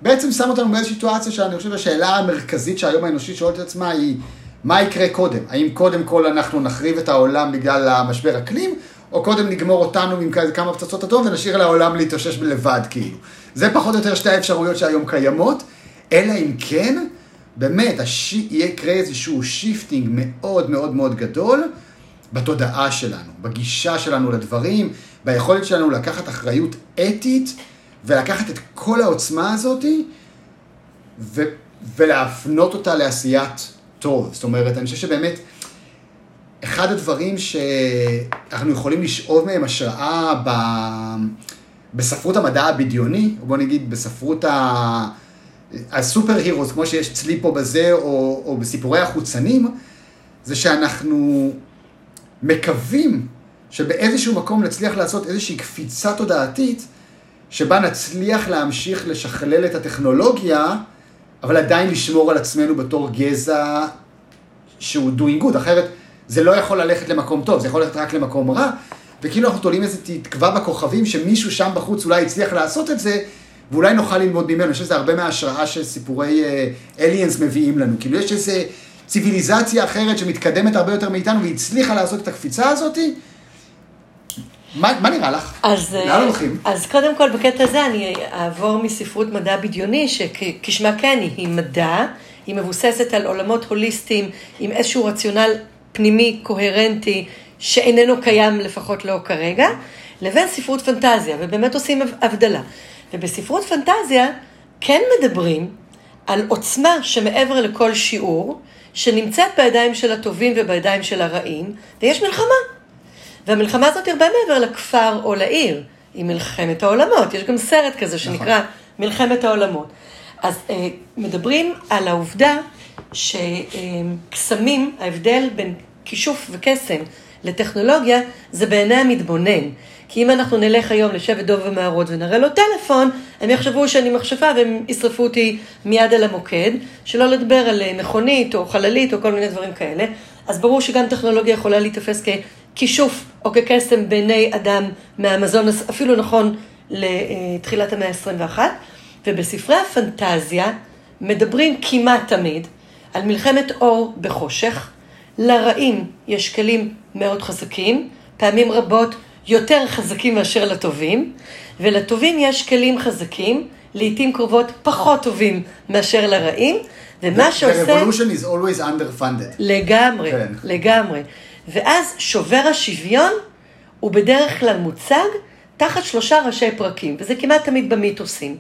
בעצם שם אותנו באיזושהי סיטואציה שאני חושב שהשאלה המרכזית שהיום האנושית שואלת את עצמה היא, מה יקרה קודם? האם קודם כל אנחנו נחריב את העולם בגלל המשבר אקלים, או קודם נגמור אותנו עם כמה פצצות אטום ונשאיר לעולם להתאושש לבד כאילו. זה פחות או יותר שתי האפשרויות שהיום קיימות, אלא אם כן, באמת, יקרה איזשהו שיפטינג מאוד מאוד מאוד גדול בתודעה שלנו, בגישה שלנו לדברים, ביכולת שלנו לקחת אחריות אתית, ולקחת את כל העוצמה הזאת ו- ולהפנות אותה לעשיית טוב. זאת אומרת, אני חושב שבאמת, אחד הדברים שאנחנו יכולים לשאוב מהם השראה ב- בספרות המדע הבדיוני, או בוא נגיד בספרות ה- הסופר הירוס, כמו שיש צלי פה בזה, או, או בסיפורי החוצנים, זה שאנחנו מקווים שבאיזשהו מקום נצליח לעשות איזושהי קפיצה תודעתית, שבה נצליח להמשיך לשכלל את הטכנולוגיה, אבל עדיין לשמור על עצמנו בתור גזע שהוא doing good, אחרת זה לא יכול ללכת למקום טוב, זה יכול ללכת רק למקום רע, וכאילו אנחנו תולים איזה תקווה בכוכבים, שמישהו שם בחוץ אולי הצליח לעשות את זה, ואולי נוכל ללמוד ממנו, אני חושב שזה הרבה מההשראה שסיפורי aliens מביאים לנו, כאילו יש איזו ציוויליזציה אחרת שמתקדמת הרבה יותר מאיתנו, והצליחה לעשות את הקפיצה הזאת, מה, מה נראה לך? אז, אז קודם כל בקטע הזה אני אעבור מספרות מדע בדיוני, שכשמה כן היא, היא מדע, היא מבוססת על עולמות הוליסטיים, עם איזשהו רציונל פנימי, קוהרנטי, שאיננו קיים לפחות לא כרגע, לבין ספרות פנטזיה, ובאמת עושים הבדלה. ובספרות פנטזיה כן מדברים על עוצמה שמעבר לכל שיעור, שנמצאת בידיים של הטובים ובידיים של הרעים, ויש מלחמה. והמלחמה הזאת הרבה מעבר לכפר או לעיר, היא מלחמת העולמות. יש גם סרט כזה שנקרא מלחמת העולמות. אז מדברים על העובדה שקסמים, ההבדל בין כישוף וקסם לטכנולוגיה, זה בעיני המתבונן. כי אם אנחנו נלך היום לשבת דוב ומערות ונראה לו טלפון, הם יחשבו שאני מחשפה והם ישרפו אותי מיד על המוקד, שלא לדבר על מכונית או חללית או כל מיני דברים כאלה. אז ברור שגם טכנולוגיה יכולה להתאפס כ... כישוף או כקסם בעיני אדם מהאמזונס, אפילו נכון לתחילת המאה ה-עשרים ואחת, ובספרי הפנטזיה מדברים כמעט תמיד על מלחמת אור בחושך, לרעים יש כלים מאוד חזקים, פעמים רבות יותר חזקים מאשר לטובים, ולטובים יש כלים חזקים, לעתים קרובות פחות טובים מאשר לרעים, ומה שעושה... The revolution is always underfunded. לגמרי, לגמרי. ואז שובר השוויון הוא בדרך כלל מוצג תחת שלושה ראשי פרקים, וזה כמעט תמיד במיתוסים.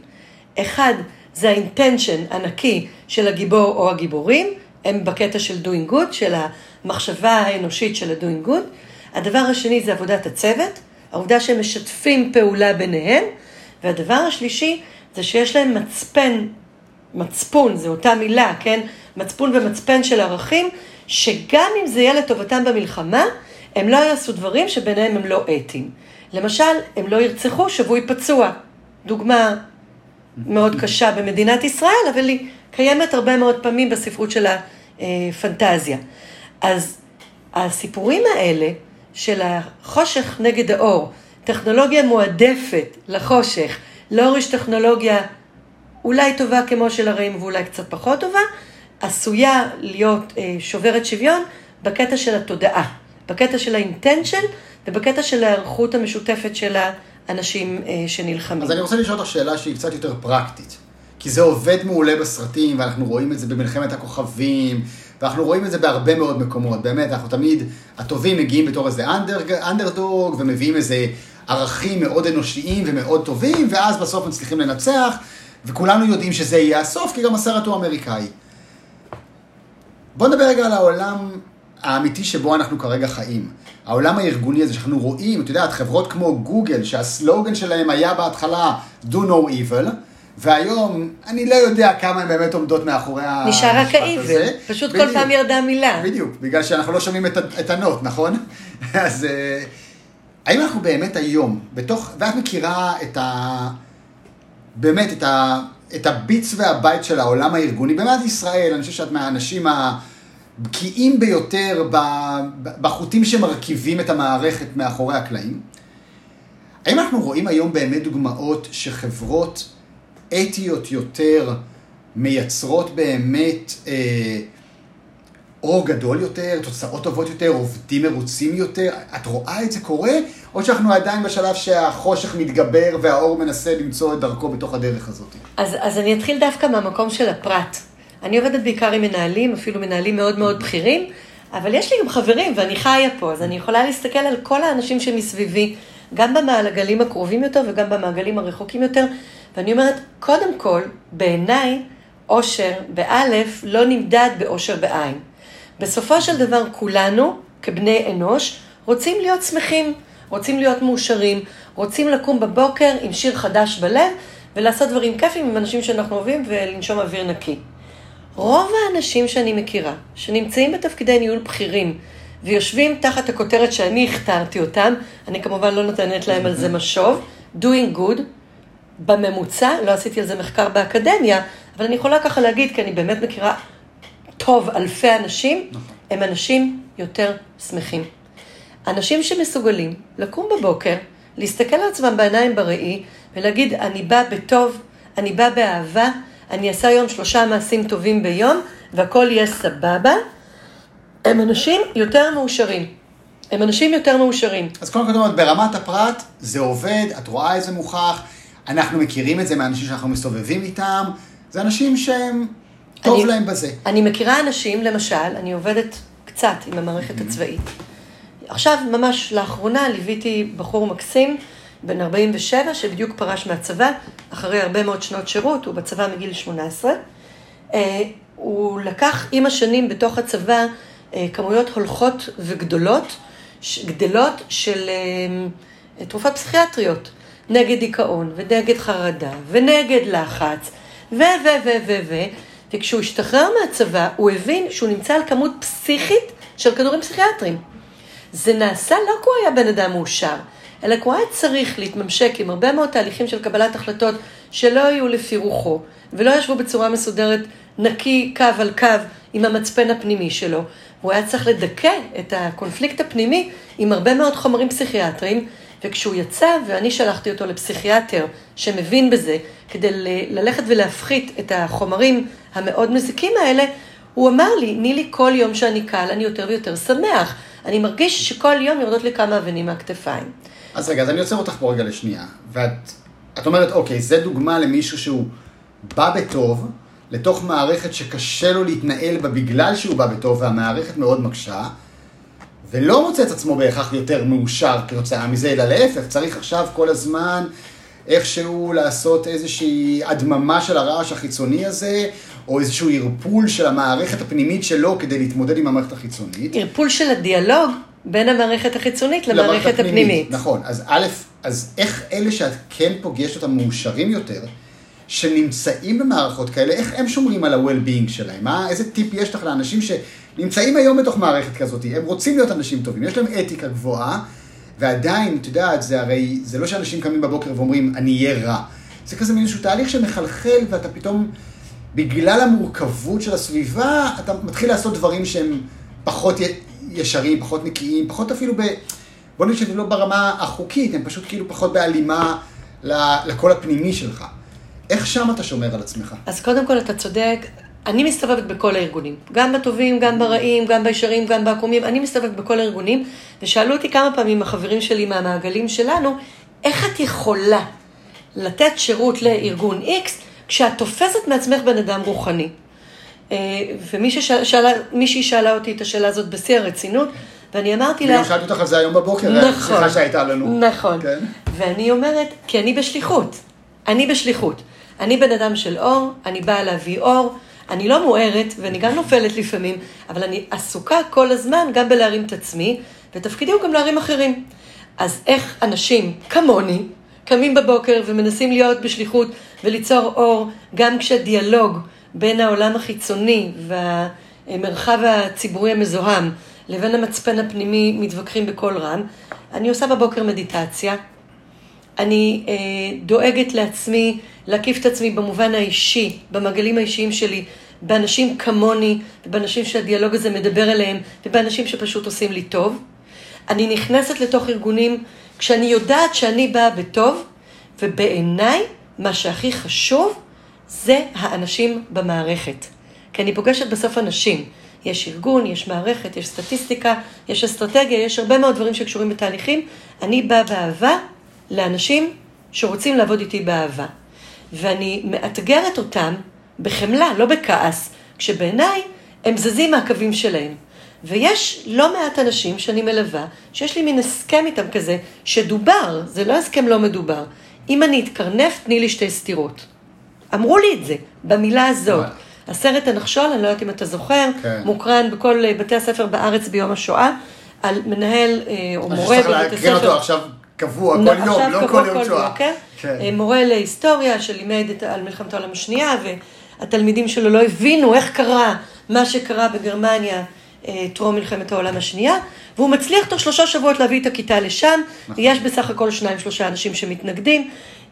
אחד, זה האינטנשן הנקי של הגיבור או הגיבורים, הם בקטע של doing good, של המחשבה האנושית של ה-doing good. הדבר השני זה עבודת הצוות, העובדה שהם משתפים פעולה ביניהם, והדבר השלישי זה שיש להם מצפן, מצפון, זה אותה מילה, כן? מצפון ומצפן של ערכים, שגם אם זה יהיה לטובתם במלחמה, הם לא יעשו דברים שביניהם הם לא אתיים. למשל, הם לא ירצחו שבוי פצוע. דוגמה מאוד קשה במדינת ישראל, אבל היא קיימת הרבה מאוד פעמים בספרות של הפנטזיה. אז הסיפורים האלה של החושך נגד האור, טכנולוגיה מועדפת לחושך, לאור יש טכנולוגיה אולי טובה כמו של הרעים ואולי קצת פחות טובה, עשויה להיות שוברת שוויון בקטע של התודעה, בקטע של האינטנשן ובקטע של הערכות המשותפת של האנשים שנלחמים. אז אני רוצה לשאול אותך שאלה שהיא קצת יותר פרקטית, כי זה עובד מעולה בסרטים, ואנחנו רואים את זה במלחמת הכוכבים, ואנחנו רואים את זה בהרבה מאוד מקומות, באמת, אנחנו תמיד, הטובים מגיעים בתור איזה אנדרדוג, ומביאים איזה ערכים מאוד אנושיים ומאוד טובים, ואז בסוף מצליחים לנצח, וכולנו יודעים שזה יהיה הסוף, כי גם הסרט הוא אמריקאי. בוא נדבר רגע על העולם האמיתי שבו אנחנו כרגע חיים. העולם הארגוני הזה שאנחנו רואים, את יודעת, חברות כמו גוגל, שהסלוגן שלהם היה בהתחלה "Do no evil", והיום, אני לא יודע כמה הן באמת עומדות מאחורי המשפט הזה. נשאר רק העיוור, פשוט בדיוק, כל פעם ירדה מילה. בדיוק, בגלל שאנחנו לא שומעים את, את הנוט, נכון? אז האם אנחנו באמת היום, בתוך, ואת מכירה את ה... באמת, את, ה, את הביץ והבית של העולם הארגוני, באמת ישראל, אני חושב שאת מהאנשים הבקיעים ביותר בחוטים שמרכיבים את המערכת מאחורי הקלעים. האם אנחנו רואים היום באמת דוגמאות שחברות אתיות יותר מייצרות באמת אה, אור גדול יותר, תוצאות טובות יותר, עובדים מרוצים יותר? את רואה את זה קורה? או שאנחנו עדיין בשלב שהחושך מתגבר והאור מנסה למצוא את דרכו בתוך הדרך הזאת? אז, אז אני אתחיל דווקא מהמקום של הפרט. אני עובדת בעיקר עם מנהלים, אפילו מנהלים מאוד מאוד בכירים, אבל יש לי גם חברים ואני חיה פה, אז אני יכולה להסתכל על כל האנשים שמסביבי, גם במעגלים הקרובים יותר וגם במעגלים הרחוקים יותר, ואני אומרת, קודם כל, בעיניי, אושר באלף לא נמדד באושר בעין. בסופו של דבר כולנו, כבני אנוש, רוצים להיות שמחים, רוצים להיות מאושרים, רוצים לקום בבוקר עם שיר חדש בלב, ולעשות דברים כיפים עם אנשים שאנחנו אוהבים ולנשום אוויר נקי. רוב האנשים שאני מכירה, שנמצאים בתפקידי ניהול בכירים, ויושבים תחת הכותרת שאני הכתרתי אותם, אני כמובן לא נותנת להם על זה משוב, doing good, בממוצע, לא עשיתי על זה מחקר באקדמיה, אבל אני יכולה ככה להגיד, כי אני באמת מכירה טוב אלפי אנשים, הם אנשים יותר שמחים. אנשים שמסוגלים לקום בבוקר, להסתכל על עצמם בעיניים בראי, ולהגיד, אני בא בטוב, אני בא באהבה, אני אעשה היום שלושה מעשים טובים ביום, והכל יהיה סבבה. הם אנשים יותר מאושרים. הם אנשים יותר מאושרים. אז קודם כל, ברמת הפרט, זה עובד, את רואה איזה מוכח, אנחנו מכירים את זה מאנשים שאנחנו מסתובבים איתם, זה אנשים שהם טוב אני, להם בזה. אני מכירה אנשים, למשל, אני עובדת קצת עם המערכת mm-hmm. הצבאית. עכשיו, ממש לאחרונה, ליוויתי בחור מקסים, בן ארבעים ושבע, שבדיוק פרש מהצבא, אחרי הרבה מאוד שנות שירות, הוא בצבא מגיל שמונה עשרה. הוא לקח עם השנים בתוך הצבא כמויות הולכות וגדולות, גדלות של תרופות פסיכיאטריות. נגד דיכאון, ונגד חרדה, ונגד לחץ, ו, ו, ו, ו, ו, וכשהוא השתחרר מהצבא, הוא הבין שהוא נמצא על כמות פסיכית של כדורים פסיכיאטרים. זה נעשה לא כי הוא היה בן אדם מאושר, אלא כי הוא היה צריך להתממשק עם הרבה מאוד תהליכים של קבלת החלטות שלא היו לפי רוחו, ולא ישבו בצורה מסודרת נקי קו על קו עם המצפן הפנימי שלו. הוא היה צריך לדכא את הקונפליקט הפנימי עם הרבה מאוד חומרים פסיכיאטריים, וכשהוא יצא, ואני שלחתי אותו לפסיכיאטר שמבין בזה, כדי ללכת ולהפחית את החומרים המאוד מזיקים האלה, הוא אמר לי, נילי, כל יום שאני קל, אני יותר ויותר שמח. אני מרגיש שכל יום יורדות לי כמה אבנים מהכתפיים. אז רגע, אז אני יוצר אותך פה רגע לשנייה, ואת אומרת, אוקיי, זה דוגמה למישהו שהוא בא בטוב, לתוך מערכת שקשה לו להתנהל בה בגלל שהוא בא בטוב, והמערכת מאוד מקשה, ולא מוצא את עצמו בהכרח יותר מאושר כתוצאה מזה, אלא להפך, צריך עכשיו כל הזמן איכשהו לעשות איזושהי הדממה של הרעש החיצוני הזה, או איזשהו ערפול של המערכת הפנימית שלו כדי להתמודד עם המערכת החיצונית. ערפול של הדיאלוג בין המערכת החיצונית למערכת הפנימית. הפנימית. נכון, אז א', אז איך אלה שאת כן פוגשת אותם מאושרים יותר, שנמצאים במערכות כאלה, איך הם שומרים על ה-well-being שלהם? מה? איזה טיפ יש לך לאנשים ש... נמצאים היום בתוך מערכת כזאת, הם רוצים להיות אנשים טובים, יש להם אתיקה גבוהה, ועדיין, אתה יודע, זה הרי, זה לא שאנשים קמים בבוקר ואומרים, אני אהיה רע. זה כזה מין איזשהו תהליך שמחלחל, ואתה פתאום, בגלל המורכבות של הסביבה, אתה מתחיל לעשות דברים שהם פחות ישרים, פחות נקיים, פחות אפילו ב... בוא נגיד שזה לא ברמה החוקית, הם פשוט כאילו פחות באלימה לקול הפנימי שלך. איך שם אתה שומר על עצמך? אז קודם כל אתה צודק, אני מסתובבת בכל הארגונים, גם בטובים, גם ברעים, גם בישרים, גם בעקומים, אני מסתובבת בכל הארגונים, ושאלו אותי כמה פעמים החברים שלי מהמעגלים שלנו, איך את יכולה לתת שירות לארגון X, כשאת תופסת מעצמך בן אדם רוחני? ומישהי שאלה אותי את השאלה הזאת בשיא הרצינות, ואני אמרתי לה... אני שאלתי אותך על זה היום בבוקר, סליחה שהייתה לנו. נכון, ואני אומרת, כי אני בשליחות, אני בשליחות. אני בן אדם של אור, אני באה להביא אור, אני לא מוארת, ואני גם נופלת לפעמים, אבל אני עסוקה כל הזמן גם בלהרים את עצמי, ותפקידי הוא גם להרים אחרים. אז איך אנשים כמוני, קמים בבוקר ומנסים להיות בשליחות, וליצור אור, גם כשהדיאלוג בין העולם החיצוני, והמרחב הציבורי המזוהם, לבין המצפן הפנימי, מתווכחים בכל רם. אני עושה בבוקר מדיטציה, אני אה, דואגת לעצמי, להקיף את עצמי במובן האישי, במעגלים האישיים שלי, באנשים כמוני, ובאנשים שהדיאלוג הזה מדבר אליהם, ובאנשים שפשוט עושים לי טוב. אני נכנסת לתוך ארגונים כשאני יודעת שאני באה בטוב, ובעיניי מה שהכי חשוב זה האנשים במערכת. כי אני פוגשת בסוף אנשים. יש ארגון, יש מערכת, יש סטטיסטיקה, יש אסטרטגיה, יש הרבה מאוד דברים שקשורים בתהליכים. אני באה באהבה לאנשים שרוצים לעבוד איתי באהבה. ואני מאתגרת אותם בחמלה, לא בכעס, כשבעיניי הם זזים מהקווים שלהם. ויש לא מעט אנשים שאני מלווה, שיש לי מין הסכם איתם כזה, שדובר, זה לא הסכם לא מדובר. אם אני אתקרנף, תני לי שתי סתירות. אמרו לי את זה, במילה הזאת. הסרט הנחשול, אני לא יודעת אם אתה זוכר, מוקרן בכל בתי הספר בארץ ביום השואה, על מנהל או מורה בבית הספר. קבוע, כל יום, לא כל יום שואה. מורה להיסטוריה שלימד על מלחמת העולם השנייה, והתלמידים שלו לא הבינו איך קרה מה שקרה בגרמניה טרום מלחמת העולם השנייה, והוא מצליח תוך שלושה שבועות להביא את הכיתה לשם, ויש בסך הכל שניים, שלושה אנשים שמתנגדים.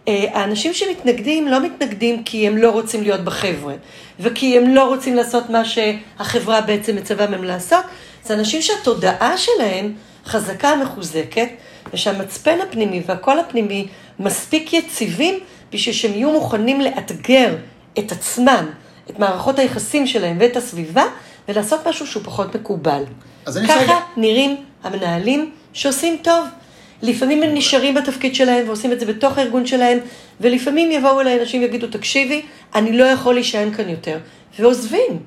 האנשים שמתנגדים לא מתנגדים כי הם לא רוצים להיות בחברה, וכי הם לא רוצים לעשות מה שהחברה בעצם מצווה מהם לעשות. זה אנשים שהתודעה שלהם חזקה, מחוזקת, ושהמצפן הפנימי והקול הפנימי מספיק יציבים בשביל שהם יהיו מוכנים לאתגר את עצמם, את מערכות היחסים שלהם ואת הסביבה, ולעשות משהו שהוא פחות מקובל. ככה נראים המנהלים שעושים טוב. לפעמים הם נשארים בתפקיד שלהם ועושים את זה בתוך הארגון שלהם, ולפעמים יבואו אליי אנשים ויגידו, תקשיבי, אני לא יכול להישען כאן יותר. ועוזבים.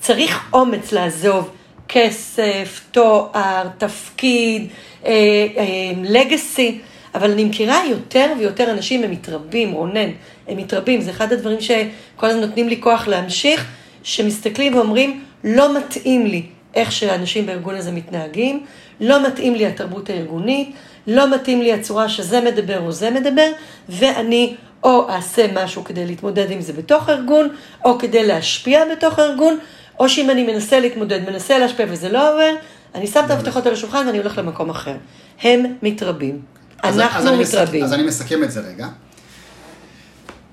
צריך אומץ לעזוב כסף, תואר, תפקיד, אה, אה, לגסי, אבל אני מכירה יותר ויותר אנשים, הם מתרבים, רונן, הם מתרבים, זה אחד הדברים שכל הזמן נותנים לי כוח להמשיך, שמסתכלים ואומרים, לא מתאים לי איך שהאנשים בארגון הזה מתנהגים, לא מתאים לי התרבות הארגונית, לא מתאים לי הצורה שזה מדבר או זה מדבר, ואני או אעשה משהו כדי להתמודד עם זה בתוך הארגון, או כדי להשפיע בתוך הארגון, או שאם אני מנסה להתמודד, מנסה להשפיע וזה לא עובר, אני שם את ההבטחות על השולחן ואני הולך למקום אחר. הם מתרבים. אנחנו מתרבים. אז אני מסכם את זה רגע.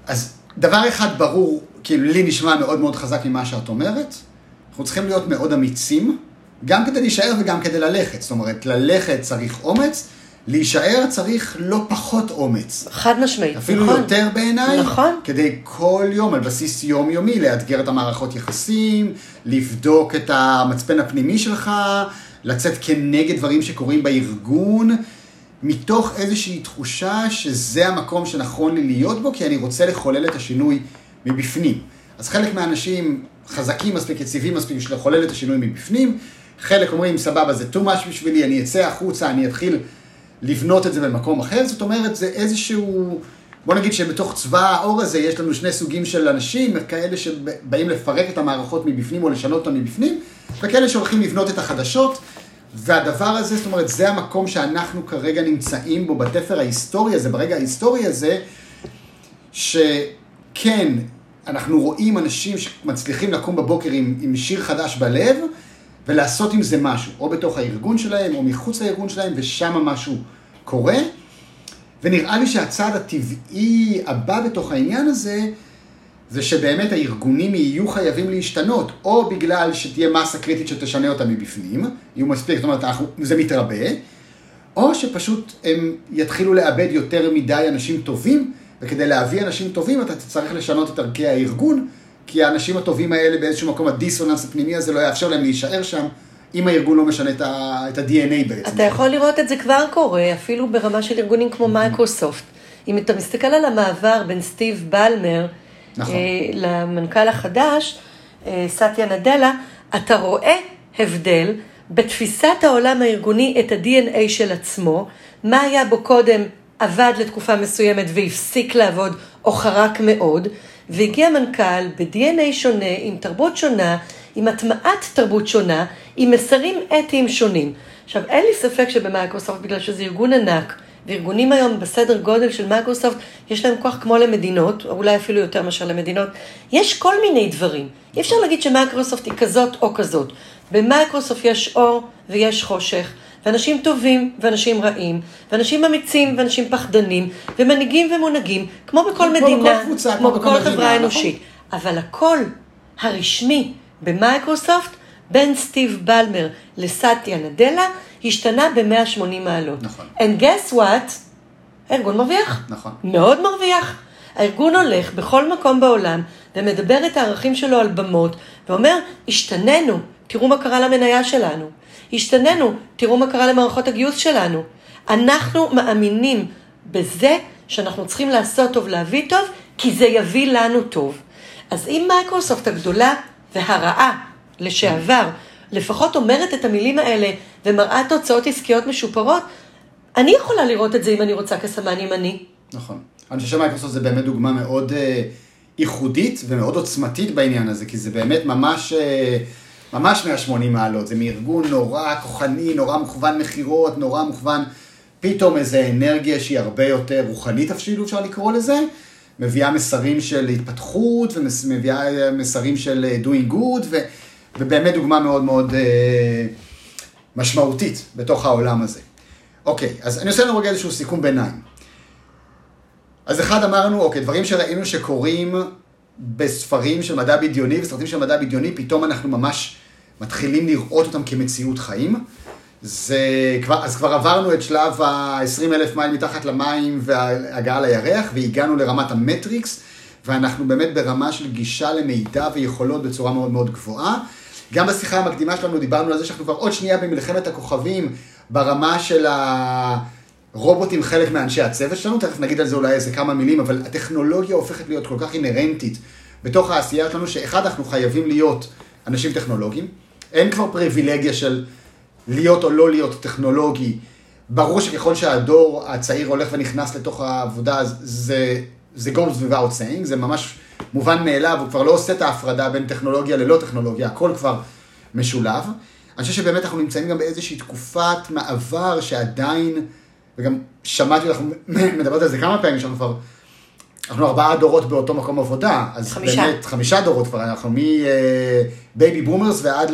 אז דבר אחד ברור, כאילו לי נשמע מאוד מאוד חזק ממה שאת אומרת, אנחנו צריכים להיות מאוד אמיצים, גם כדי להישאר וגם כדי ללכת. זאת אומרת, ללכת צריך אומץ, להישאר צריך לא פחות אומץ. חד משמעית. אפילו יותר בעיניי, כדי כל יום, על בסיס יומיומי, לאתגר את המערכות יחסים, לבדוק את המצפן הפנימי שלך, לצאת כנגד דברים שקורים בארגון, מתוך איזושהי תחושה שזה המקום שנכון לי להיות בו, כי אני רוצה לחולל את השינוי מבפנים. אז חלק מהאנשים חזקים מספיק, יציבים מספיק, לחולל את השינוי מבפנים, חלק אומרים, סבבה, זה too much בשבילי, אני אצא החוצה, אני אתחיל לבנות את זה במקום אחר, זאת אומרת, זה איזשהו, בוא נגיד שבתוך צבא האור הזה, יש לנו שני סוגים של אנשים, כאלה שבאים לפרק את המערכות מבפנים, או לשנות אותם מבפנים, וכאלה שהולכים לבנות את החדשות, והדבר הזה, זאת אומרת, זה המקום שאנחנו כרגע נמצאים בו, בתפר ההיסטורי הזה, ברגע ההיסטורי הזה, שכן, אנחנו רואים אנשים שמצליחים לקום בבוקר עם, עם שיר חדש בלב, ולעשות עם זה משהו, או בתוך הארגון שלהם, או מחוץ לארגון שלהם, ושמה משהו קורה. ונראה לי שהצעד הטבעי הבא בתוך העניין הזה, זה שבאמת הארגונים יהיו חייבים להשתנות, או בגלל שתהיה מסה קריטית שתשנה אותה מבפנים, יהיו מספיק, זאת אומרת, זה מתרבה, או שפשוט הם יתחילו לאבד יותר מדי אנשים טובים, וכדי להביא אנשים טובים אתה צריך לשנות את ערכי הארגון, כי האנשים הטובים האלה באיזשהו מקום, הדיסוננס הפנימי הזה לא יאפשר להם להישאר שם, אם הארגון לא משנה את ה-די אן איי בעצם. אתה יכול לראות את זה כבר קורה, אפילו ברמה של ארגונים כמו מייקרוסופט. אם אתה מסתכל על המעבר בין סטיב בלמר, נכון. למנכ"ל החדש, סטיה נדלה, אתה רואה הבדל בתפיסת העולם הארגוני את ה-די אן איי של עצמו, מה היה בו קודם עבד לתקופה מסוימת והפסיק לעבוד או חרק מאוד, והגיע מנכ"ל ב-די אן איי שונה, עם תרבות שונה, עם הטמעת תרבות שונה, עם מסרים אתיים שונים. עכשיו, אין לי ספק שבמייקרוסופט, בגלל שזה ארגון ענק, וארגונים היום בסדר גודל של מייקרוסופט, יש להם כוח כמו למדינות, או אולי אפילו יותר מאשר למדינות, יש כל מיני דברים. אי אפשר להגיד שמייקרוסופט היא כזאת או כזאת. במייקרוסופט יש אור ויש חושך, ואנשים טובים ואנשים רעים, ואנשים אמיצים ואנשים פחדנים, ומנהיגים ומונהגים, כמו בכל מדינה, כמו בכל חברה אנושית. אבל הכל הרשמי במייקרוסופט, בין סטיב בלמר לסטיה נדלה, השתנה ב-מאה ושמונים מעלות. נכון. And guess what? הארגון מרוויח. נכון. מאוד מרוויח. הארגון הולך בכל מקום בעולם, ומדבר את הערכים שלו על במות, ואומר, השתננו, תראו מה קרה למניה שלנו. השתננו, תראו מה קרה למערכות הגיוס שלנו. אנחנו מאמינים בזה שאנחנו צריכים לעשות טוב, להביא טוב, כי זה יביא לנו טוב. אז אם מייקרוסופט הגדולה והרעה לשעבר, לפחות אומרת את המילים האלה, ומראה תוצאות עסקיות משופרות, אני יכולה לראות את זה אם אני רוצה כסמן ימני. נכון. אני חושב מייקרוסופט זה באמת דוגמה מאוד אה, ייחודית ומאוד עוצמתית בעניין הזה, כי זה באמת ממש, אה, ממש מאה ושמונים מעלות. זה מארגון נורא כוחני, נורא מוכוון מחירות, נורא מוכוון פתאום איזו אנרגיה שהיא הרבה יותר רוחנית, אפילו אפשר לקרוא לזה, מביאה מסרים של התפתחות, ומביאה מסרים של doing good, ו... ובאמת דוגמה מאוד מאוד אה, משמעותית בתוך העולם הזה. אוקיי, אז אני עושה לנו רגע איזשהו סיכום ביניים. אז אחד אמרנו, אוקיי, דברים שראינו שקורים בספרים של מדע בדיוני, וסרטים של מדע בדיוני, פתאום אנחנו ממש מתחילים לראות אותם כמציאות חיים. זה, אז כבר עברנו את שלב ה-עשרים אלף מייל מתחת למים והגעה לירח, והגענו לרמת המטריקס, ואנחנו באמת ברמה של גישה למידע ויכולות בצורה מאוד מאוד גבוהה. גם בשיחה המקדימה שלנו דיברנו על זה שאנחנו כבר עוד שנייה במלחמת הכוכבים, ברמה של הרובוטים חלק מאנשי הצוות שלנו, תכף נגיד על זה אולי איזה כמה מילים, אבל הטכנולוגיה הופכת להיות כל כך אינרנטית בתוך העשייה שלנו, שאחד אנחנו חייבים להיות אנשים טכנולוגיים, אין כבר פריבילגיה של להיות או לא להיות טכנולוגי, ברור שככל שהדור הצעיר הולך ונכנס לתוך העבודה, זה... זה goes without saying, זה ממש מובן מאליו, הוא כבר לא עושה את ההפרדה בין טכנולוגיה ללא טכנולוגיה, הכל כבר משולב. אני חושב שבאמת אנחנו נמצאים גם באיזושהי תקופת מעבר שעדיין, וגם שמעתי, אנחנו מדברת על זה כמה פעמים, שאנחנו כבר, אנחנו ארבעה דורות באותו מקום עבודה, אז חמישה. באמת חמישה דורות כבר, אנחנו מבייבי בומרס ועד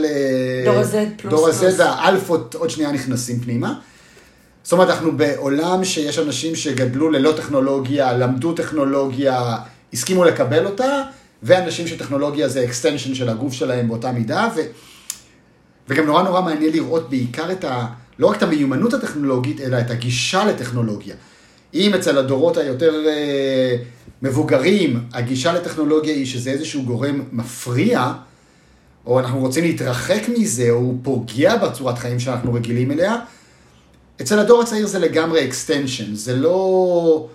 לדור הזה, והאלפות עוד שנייה נכנסים פנימה. זאת אומרת, אנחנו בעולם שיש אנשים שגדלו ללא טכנולוגיה, למדו טכנולוגיה, הסכימו לקבל אותה, ואנשים שטכנולוגיה זה extension של הגוף שלהם באותה מידה, ו... וגם נורא נורא מעניין לראות בעיקר את ה... לא רק את המיומנות הטכנולוגית, אלא את הגישה לטכנולוגיה. אם אצל הדורות היותר אה, מבוגרים, הגישה לטכנולוגיה היא שזה איזשהו גורם מפריע, או אנחנו רוצים להתרחק מזה, או הוא פוגע בצורת חיים שאנחנו רגילים אליה, אצל הדור הצעיר זה לגמרי extension, זה לא,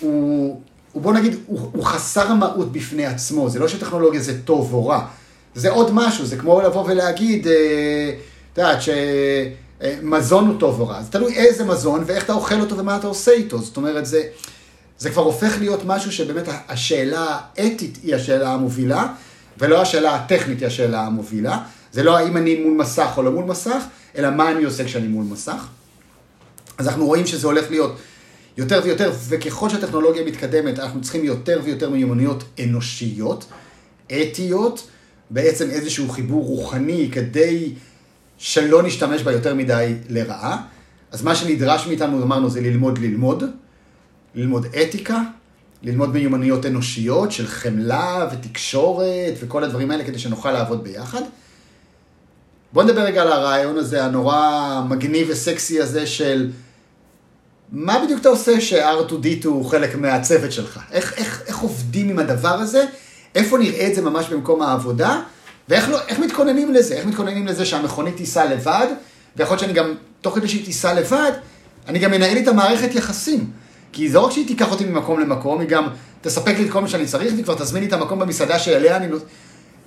הוא, הוא בוא נגיד, הוא, הוא חסר מהות בפני עצמו, זה לא שטכנולוגיה זה טוב או רע, זה עוד משהו, זה כמו לבוא ולהגיד, אתה יודעת, שמזון הוא טוב או רע, זה תלוי איזה מזון ואיך אתה אוכל אותו ומה אתה עושה איתו, זאת אומרת, זה, זה כבר הופך להיות משהו שבאמת השאלה האתית היא השאלה המובילה, ולא השאלה הטכנית היא השאלה המובילה, זה לא האם אני מול מסך או לא מול מסך, אלא מה אני עושה כשאני מול מסך. אז אנחנו רואים שזה הולך להיות יותר ויותר, וככל שהטכנולוגיה מתקדמת, אנחנו צריכים יותר ויותר מיומנויות אנושיות, אתיות, בעצם איזשהו חיבור רוחני, כדי שלא נשתמש בה יותר מדי לרעה. אז מה שנדרש מאיתנו, אמרנו, זה ללמוד ללמוד, ללמוד אתיקה, ללמוד מיומנויות אנושיות של חמלה ותקשורת וכל הדברים האלה כדי שנוכל לעבוד ביחד. בואו נדבר רגע על הרעיון הזה, הנורא מגניב וסקסי הזה של מה בדיוק אתה עושה ש-אר טו די טו הוא חלק מהצוות שלך? איך, איך, איך עובדים עם הדבר הזה? איפה נראה את זה ממש במקום העבודה? ואיך לא, איך מתכוננים לזה? איך מתכוננים לזה שהמכונית תיסע לבד? ויכול להיות שאני גם, תוך כדי שהיא תיסע לבד, אני גם מנהל את המערכת יחסים. כי זה לא רק שהיא תיקח אותי ממקום למקום, היא גם תספק לי את כל מה שאני צריך, וכבר תזמין לי את המקום במסעדה שאליה אני...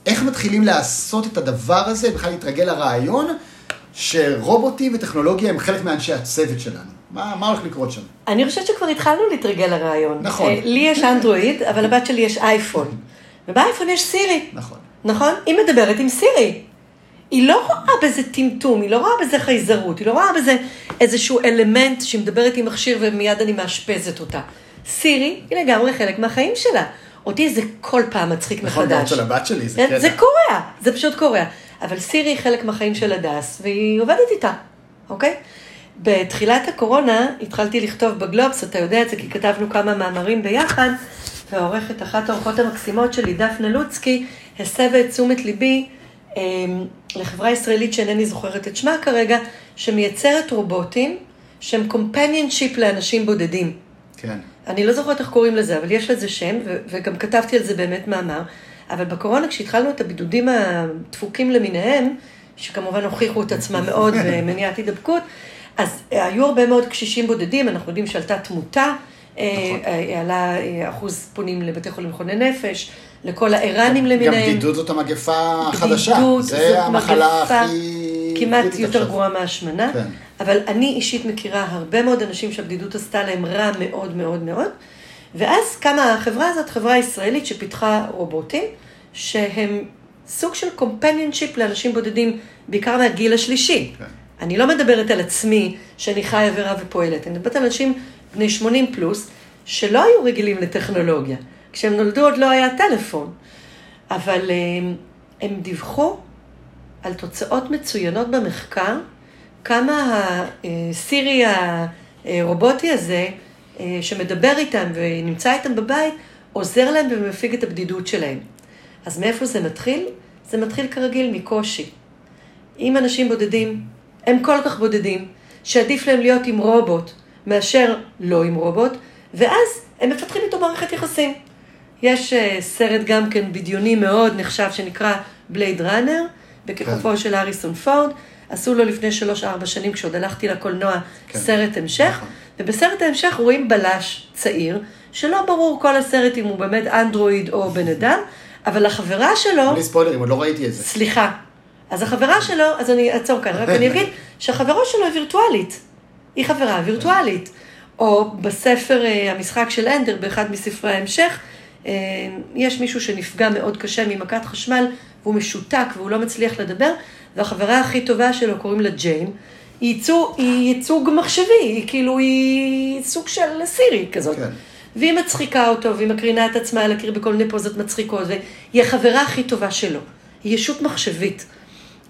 איך מתחילים לעשות את הדבר הזה, בכלל להתרגל לרעיון, שרובוטים וטכנולוגיה הם חלק מאנשי הצוות שלנו? מה, מה הולך לקרות שם? אני חושבת שכבר התחלנו להתרגל לרעיון. נכון. לי יש אנדרואיד, אבל לבת שלי יש אייפון. ובאייפון יש סירי. נכון. נכון? היא מדברת עם סירי. היא לא רואה בזה טמטום, היא לא רואה בזה חייזרות, היא לא רואה בזה איזשהו אלמנט שמדברת עם מכשיר ומיד אני מאשפזת אותה. סירי היא לגמרי חלק מהחיים שלה. אותי זה כל פעם מצחיק מחדש. נכון, דעת של הבת שלי, זה קטע. זה קורה, זה פשוט קורה. אבל סירי היא חלק מהחיים של הדס, והיא עובדת איתה, אוקיי? בתחילת הקורונה התחלתי לכתוב בגלובס, אתה יודע את זה, כי כתבנו כמה מאמרים ביחד, והעורכת, אחת העורכות המקסימות שלי, דפנה לוצקי, הסבה את תשומת ליבי אה, לחברה ישראלית שאינני זוכרת את שמה כרגע, שמייצרת רובוטים שהם companionship לאנשים בודדים. כן. אני לא זוכרת איך קוראים לזה, אבל יש לזה שם, ו- וגם כתבתי על זה באמת מאמר, אבל בקורונה כשהתחלנו את הבידודים הדפוקים למיניהם, שכמובן הוכיחו את עצמה מאוד במניעת הידבקות, אז היו הרבה מאוד קשישים בודדים, אנחנו יודעים שעלתה תמותה, עלה אחוז פונים לבתי חולים חולי נפש, לכל האיראנים למיניהם. גם בדידות זאת המגפה החדשה. זה המחלה הכי... כמעט יותר גרועה מהשמנה. אבל אני אישית מכירה הרבה מאוד אנשים שהבדידות עשתה להם רע מאוד מאוד מאוד. ואז קמה החברה הזאת, חברה ישראלית שפיתחה רובוטים, שהם סוג של companionship לאנשים בודדים, בעיקר מהגיל השלישי. אני לא מדברת על עצמי שאני חיה ורע ופועלת, אני מדברת על אנשים בני שמונים פלוס, שלא היו רגילים לטכנולוגיה. כשהם נולדו עוד לא היה טלפון. אבל הם, הם דיווחו על תוצאות מצוינות במחקר, כמה הסירי הרובוטי הזה, שמדבר איתם ונמצא איתם בבית, עוזר להם ומפיג את הבדידות שלהם. אז מאיפה זה מתחיל? זה מתחיל כרגיל מקושי. אם אנשים בודדים, הם כל כך בודדים, שעדיף להם להיות עם רובוט, מאשר לא עם רובוט, ואז הם מפתחים איתו מערכת יחסים. יש uh, סרט גם כן בדיוני מאוד נחשב, שנקרא בלייד ראנר, בכיכובו כן. של האריסון פורד, עשו לו לפני שלוש ארבע שנים, כשעוד הלכתי לקולנוע, כן. סרט המשך, נכון. ובסרט ההמשך רואים בלש צעיר, שלא ברור כל הסרט אם הוא באמת אנדרואיד או בן אדם, אבל החברה שלו... בלי ספוילרים, עוד לא ראיתי את זה. סליחה. אז החברה שלו, אז אני אעצור כאן, רק אני אגיד שהחברה שלו היא וירטואלית. היא חברה וירטואלית. או בספר המשחק של אנדר, באחד מספרי ההמשך, יש מישהו שנפגע מאוד קשה ממכת חשמל, והוא משותק והוא לא מצליח לדבר, והחברה הכי טובה שלו קוראים לה ג'יין, היא ייצוג מחשבי, היא כאילו, היא סוג של סירי כזאת. והיא מצחיקה אותו, והיא מקרינה את עצמה על הקיר בכל מיני פוזות מצחיקות, והיא החברה הכי טובה שלו. היא ישות מחשבית.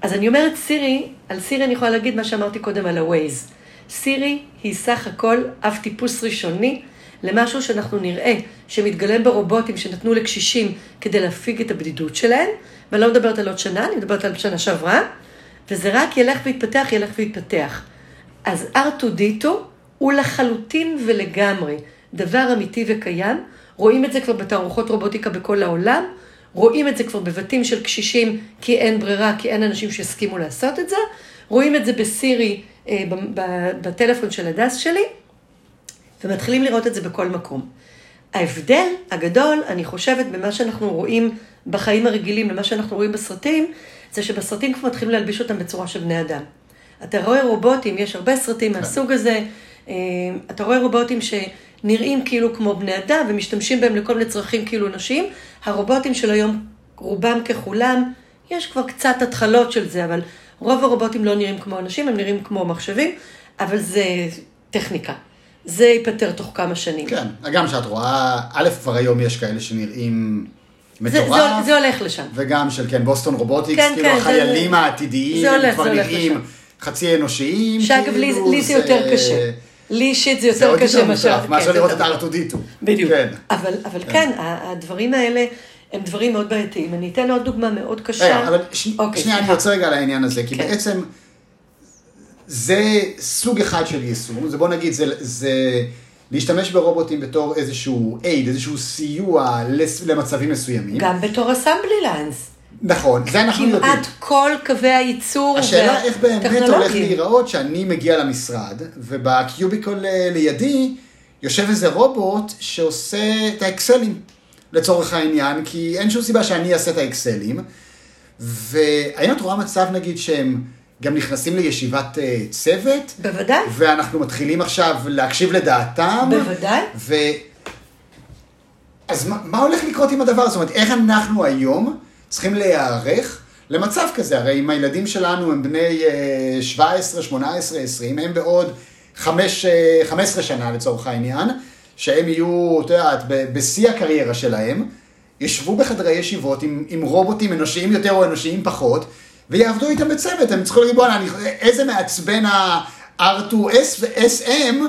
אז אני אומרת סירי, על סירי אני יכולה להגיד מה שאמרתי קודם על הווייז. סירי היא סך הכל אף טיפוס ראשוני למשהו שאנחנו נראה שמתגלם ברובוטים שנתנו לקשישים כדי להפיג את הבדידות שלהם, ואני לא מדברת על עוד שנה, אני מדברת על שנה שעברה, וזה רק ילך והתפתח, ילך והתפתח. אז אר טו די טו הוא לחלוטין ולגמרי דבר אמיתי וקיים, רואים את זה כבר בתערוכות רובוטיקה בכל העולם, רואים את זה כבר בבתים של קשישים, כי אין ברירה, כי אין אנשים שיסכימו לעשות את זה, רואים את זה בסירי, אה, ב- ב- בטלפון של הדס שלי, ומתחילים לראות את זה בכל מקום. ההבדל הגדול, אני חושבת, במה שאנחנו רואים בחיים הרגילים, למה שאנחנו רואים בסרטים, זה שבסרטים כבר מתחילים להלביש אותם בצורה של בני אדם. אתה רואה רובוטים, יש הרבה סרטים מהסוג הזה, אה, אתה רואה רובוטים ש... נראים כאילו כמו בני אדם, ומשתמשים בהם לכל מיני צרכים כאילו אנשים. הרובוטים של היום, רובם ככולם, יש כבר קצת התחלות של זה, אבל רוב הרובוטים לא נראים כמו אנשים, הם נראים כמו מחשבים, אבל זה טכניקה. זה ייפטר תוך כמה שנים. כן, גם שאת רואה, א' כבר היום יש כאלה שנראים... מטורף, זה, זה, זה הולך לשם. וגם של, כן, בוסטון רובוטיקס, כן, כאילו כן, החיילים זה... העתידיים, זה הולך, כבר זה הולך נראים לשם. חצי אנושיים. שאגב, כאילו, לי זה יותר קשה. לי אישית זה יותר קשה מאשר... מה שאני רוצה את אר טו די טו. בדיוק. אבל כן, הדברים האלה הם דברים מאוד בעייתיים. אני אתן עוד דוגמה מאוד קשה. שנייה, אני רוצה רגע על העניין הזה, כי בעצם זה סוג אחד של יישום, זה בוא נגיד, זה להשתמש ברובוטים בתור איזשהו aid, איזשהו סיוע למצבים מסוימים. גם בתור assembly lines. נכון, זה אנחנו יודעים. כמעט כל קווי הייצור והטכנולוגים. השאלה איך באמת הולך להיראות שאני מגיע למשרד, ובקיוביקול לידי יושב איזה רובוט שעושה את האקסלים, לצורך העניין, כי אין שום סיבה שאני אעשה את האקסלים, והאם את רואה מצב נגיד שהם גם נכנסים לישיבת צוות? בוודאי. ואנחנו מתחילים עכשיו להקשיב לדעתם. בוודאי. ו... אז מה, מה הולך לקרות עם הדבר? זאת אומרת, איך אנחנו היום צריכים להיערך למצב כזה? הרי אם הילדים שלנו הם בני שבע עשרה, שמונה עשרה, עשרים, הם בעוד חמש עשרה שנה לצורך העניין, שהם יהיו, אתה יודעת, בשיא הקריירה שלהם, ישבו בחדרי ישיבות עם, עם רובוטים אנושיים יותר או אנושיים פחות, ויעבדו איתם בצוות. הם צריכים להגיד, איזה מעצבן ה-אר טו אס ו-אס אם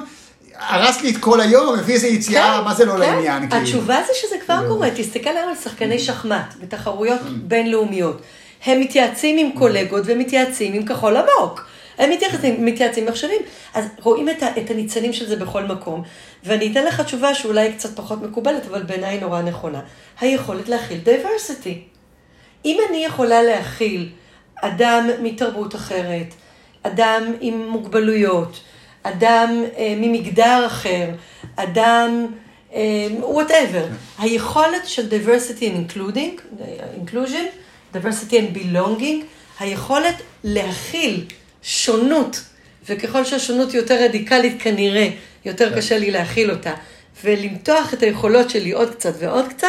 הרס לי את כל היום, הביא איזה יציאה, מה זה לא לעניין? התשובה זה שזה כבר קורה. תסתכל היום על שחקני שחמט בתחרויות בינלאומיות. הם מתייעצים עם קולגות ומתייעצים עם כחול עמוק. הם מתייעצים מחשבים. אז רואים את הניצנים של זה בכל מקום. ואני אתן לך תשובה שאולי קצת פחות מקובלת, אבל בעיניי נורא נכונה. היכולת להכיל דייברסיטי. אם אני יכולה להכיל אדם מתרבות אחרת, אדם עם מוגבלויות, אדם אה, ממגדר אחר, אדם, אה, whatever. היכולת של diversity and including, inclusion, diversity and belonging, היכולת להכיל שונות, וככל שהשונות יותר רדיקלית כנראה, יותר קשה לי להכיל אותה, ולמתוח את היכולות שלי עוד קצת ועוד קצת,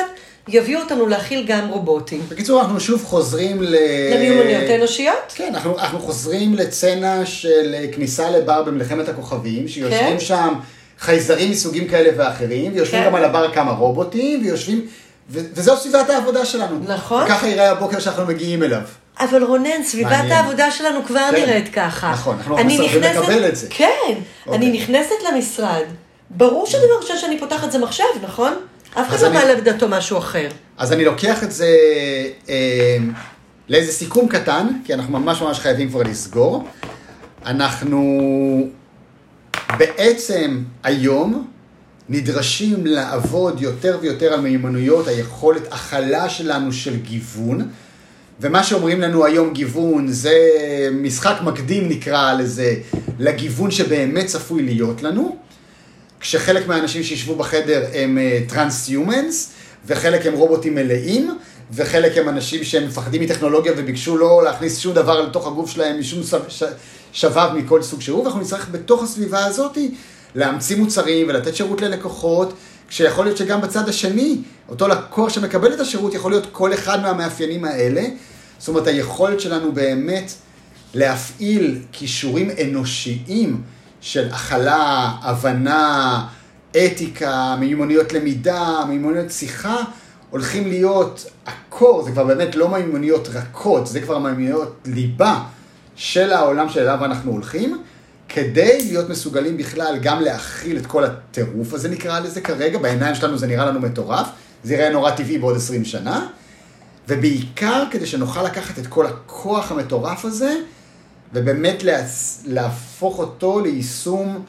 יביאו אותנו להכיל גם רובוטים. בקיצור, אנחנו שוב חוזרים ל... למיומנויות אנושיות? כן, אנחנו, אנחנו חוזרים לצנה של כניסה לבר במלחמת הכוכבים, שיושבים כן. שם חייזרים מסוגים כאלה ואחרים, ויושבים כן. גם על הבר כמה רובוטים, ויושבים... ו- וזו סביבת העבודה שלנו. נכון. וככה יראה הבוקר שאנחנו מגיעים אליו. אבל רונן, סביבת מעניין. העבודה שלנו כבר כן. נראית ככה. נכון, אנחנו מסרבים נכנסת... לקבל את זה. כן, אוקיי. אני נכנסת למשרד. ברור שדבר ראשון שאני פותחת זה מחשב, נכון? אף אחד לא מעלה בדעתו משהו אחר. אז אני לוקח את זה אה, לאיזה סיכום קטן, כי אנחנו ממש ממש חייבים כבר לסגור. אנחנו בעצם היום נדרשים לעבוד יותר ויותר על מיומנויות, היכולת החלה שלנו של גיוון, ומה שאומרים לנו היום גיוון זה משחק מקדים נקרא לזה, לגיוון שבאמת צפוי להיות לנו, כשחלק מהאנשים שישבו בחדר הם טרנס-יומנס, וחלק הם רובוטים מלאים, וחלק הם אנשים שהם מפחדים מטכנולוגיה וביקשו לא להכניס שום דבר לתוך הגוף שלהם, משום שבב מכל סוג שהוא, ואנחנו נצטרך בתוך הסביבה הזאת להמציא מוצרים ולתת שירות ללקוחות, כשיכול להיות שגם בצד השני, אותו לקוח שמקבל את השירות יכול להיות כל אחד מהמאפיינים האלה, זאת אומרת היכולת שלנו באמת להפעיל כישורים אנושיים, של אכלה, הבנה, אתיקה, מיומנויות למידה, מיומנויות שיחה, הולכים להיות הקור, זה כבר באמת לא מיומנויות רכות, זה כבר מיומנויות ליבה של העולם שאליו אנחנו הולכים, כדי להיות מסוגלים בכלל גם להכיל את כל הטירוף הזה נקרא לזה כרגע, בעיניים שלנו זה נראה לנו מטורף, זה יראה נורא טבעי בעוד עשרים שנה, ובעיקר כדי שנוכל לקחת את כל הכוח המטורף הזה, ובאמת להפוך אותו ליישום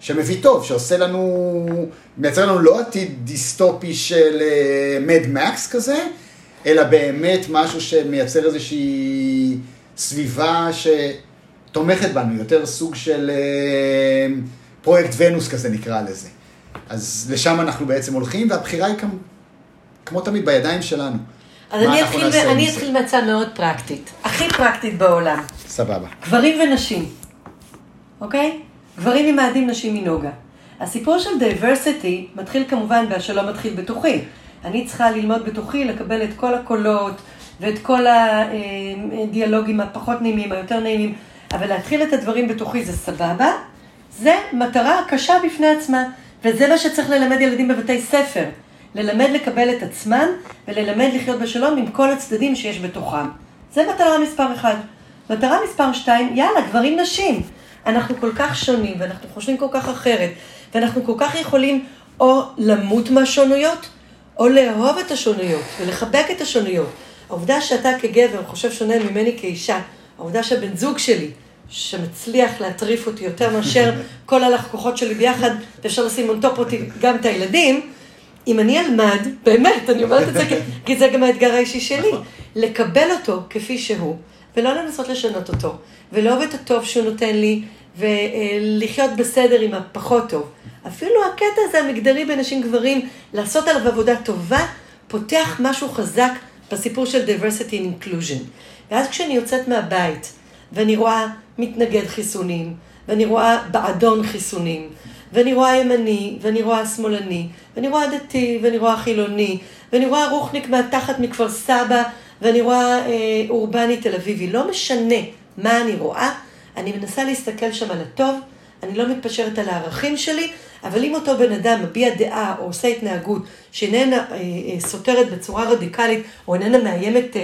שמביא טוב, שעושה לנו, מייצר לנו לא עתיד דיסטופי של מדמקס כזה, אלא באמת משהו שמייצר איזושהי סביבה שתומכת בנו, יותר סוג של פרויקט ונוס כזה נקרא לזה. אז לשם אנחנו בעצם הולכים, והבחירה היא כמו תמיד בידיים שלנו. אז אני אתחיל מהצעה מאוד פרקטית, הכי פרקטית בעולם. סבבה. גברים ונשים, אוקיי? גברים ממאדים, נשים מנוגה. הסיפור של דייברסיטי מתחיל כמובן בהשלא מתחיל בתוכי. אני צריכה ללמוד בתוכי, לקבל את כל הקולות ואת כל הדיאלוגים הפחות נעימים, היותר נעימים, אבל להתחיל את הדברים בתוכי זה סבבה, זה מטרה קשה בפני עצמה, וזה מה שצריך ללמד ילדים בבתי ספר. ללמד לקבל את עצמם, וללמד לחיות בשלום עם כל הצדדים שיש בתוכם. זה מטרה מספר אחד. מטרה מספר שתיים, יאללה, גברים נשים. אנחנו כל כך שונים, ואנחנו חושבים כל כך אחרת, ואנחנו כל כך יכולים או למות מהשונויות, או לאהוב את השונויות, ולחבק את השונויות. העובדה שאתה כגבר חושב שונה ממני כאישה, העובדה שהבן זוג שלי, שמצליח להטריף אותי יותר מאשר כל הלקוחות שלי ביחד, אפשר לשים אונטופ אותי גם את הילדים, אם אני אלמד, באמת, אני אומרת את זה, כי זה גם האתגר האישי שלי, לקבל אותו כפי שהוא, ולא לנסות לשנות אותו, ולאהוב את הטוב שהוא נותן לי, ולחיות בסדר עם הפחות טוב. אפילו הקטע הזה המגדרי בין נשים גברים, לעשות עליו עבודה טובה, פותח משהו חזק בסיפור של diversity and inclusion. ואז כשאני יוצאת מהבית, ואני רואה מתנגד חיסונים, ואני רואה בעדון חיסונים, ואני רואה ימני, ואני רואה שמאלני, ואני רואה דתי, ואני רואה חילוני, ואני רואה רוחניק מהתחת מכפר סבא, ואני רואה אה, אורבני תל אביבי. לא משנה מה אני רואה, אני מנסה להסתכל שם על הטוב, אני לא מתפשרת על הערכים שלי, אבל אם אותו בן אדם מביע דעה או עושה התנהגות שאיננה אה, אה, סותרת בצורה רדיקלית, או איננה מאיימת אה,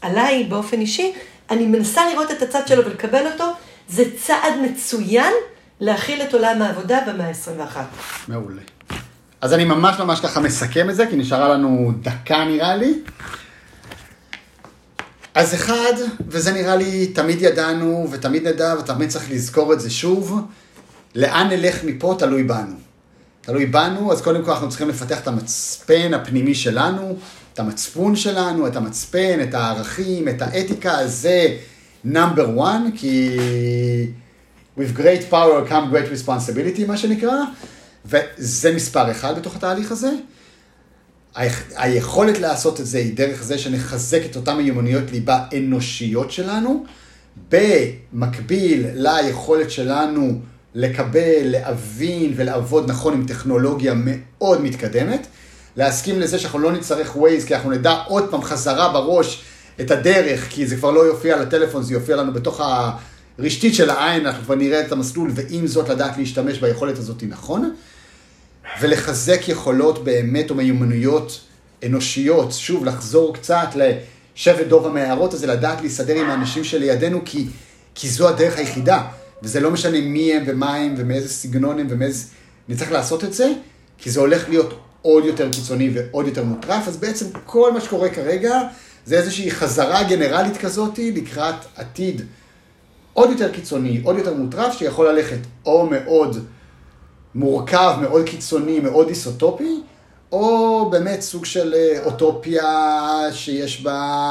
עליי באופן אישי, אני מנסה לראות את הצד שלו ולקבל אותו, זה צעד מצוין להכיל את עולם העבודה במאה ה-עשרים ואחת. מעולה. אז אני ממש ממש ככה מסכם את זה, כי נשארה לנו דקה נראה לי. אז אחד, וזה נראה לי, תמיד ידענו ותמיד נדע ותמיד צריך לזכור את זה שוב, לאן נלך מפה תלוי בנו. תלוי בנו, אז קודם כל אנחנו צריכים לפתח את המצפן הפנימי שלנו, את המצפון שלנו, את המצפן, את הערכים, את האתיקה, זה number one, כי with great power come great responsibility, מה שנקרא, וזה מספר אחד בתוך התהליך הזה. היכולת לעשות את זה היא דרך זה שנחזק את אותן מיומנויות ליבה אנושיות שלנו, במקביל ליכולת שלנו לקבל, להבין ולעבוד נכון עם טכנולוגיה מאוד מתקדמת, להסכים לזה שאנחנו לא נצטרך Waze, כי אנחנו נדע עוד פעם חזרה בראש את הדרך, כי זה כבר לא יופיע על הטלפון, זה יופיע לנו בתוך הרשתית של העין, אנחנו כבר נראה את המסלול, ועם זאת לדעת להשתמש ביכולת הזאת נכון, ולחזק יכולות באמת או מיומנויות אנושיות, שוב לחזור קצת לשבט דוב המערות הזה, לדעת להסתדר עם האנשים שלידינו, כי, כי זו הדרך היחידה, וזה לא משנה מי הם ומה הם ומאיזה סגנון הם ומאיזה, נצטרך לעשות את זה, כי זה הולך להיות עוד יותר קיצוני ועוד יותר מוטרף, אז בעצם כל מה שקורה כרגע, זה איזושהי חזרה גנרלית כזאת, לקראת עתיד עוד יותר קיצוני, עוד יותר מוטרף, שיכול ללכת או מאוד מורכב, מאוד קיצוני, מאוד איסוטופי, או באמת סוג של אוטופיה שיש בה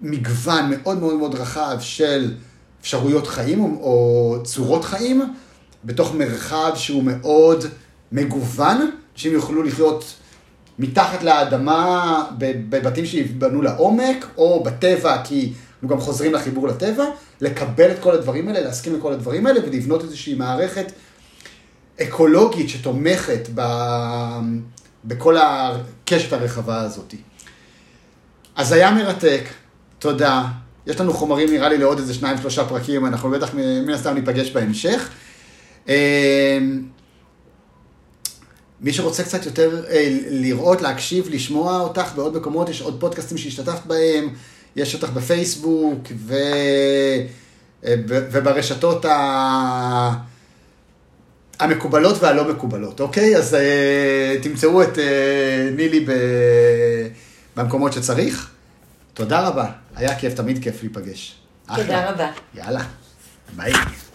מגוון מאוד מאוד מאוד רחב של אפשרויות חיים או צורות חיים, בתוך מרחב שהוא מאוד מגוון, שהם יוכלו לחיות מתחת לאדמה בבתים שיבנו לעומק, או בטבע, כי אנחנו גם חוזרים לחיבור לטבע, לקבל את כל הדברים האלה, להסכים לכל הדברים האלה, ולבנות איזושהי מערכת אקולוגית שתומכת ב... בכל הקשת הרחבה הזאת. אז היה מרתק, תודה. יש לנו חומרים, נראה לי, לעוד איזה שניים, שלושה פרקים, אנחנו בטח מן הסתם ניפגש בהמשך. מי שרוצה קצת יותר לראות, להקשיב, לשמוע אותך בעוד מקומות, יש עוד פודקאסטים שהשתתפת בהם, יש אותך בפייסבוק ו... וברשתות ה... המקובלות והלא מקובלות, אוקיי? אז uh, תמצאו את uh, נילי ב... במקומות שצריך. תודה רבה, היה כיף, תמיד כיף להיפגש. תודה אחלה. רבה. יאללה, ביי.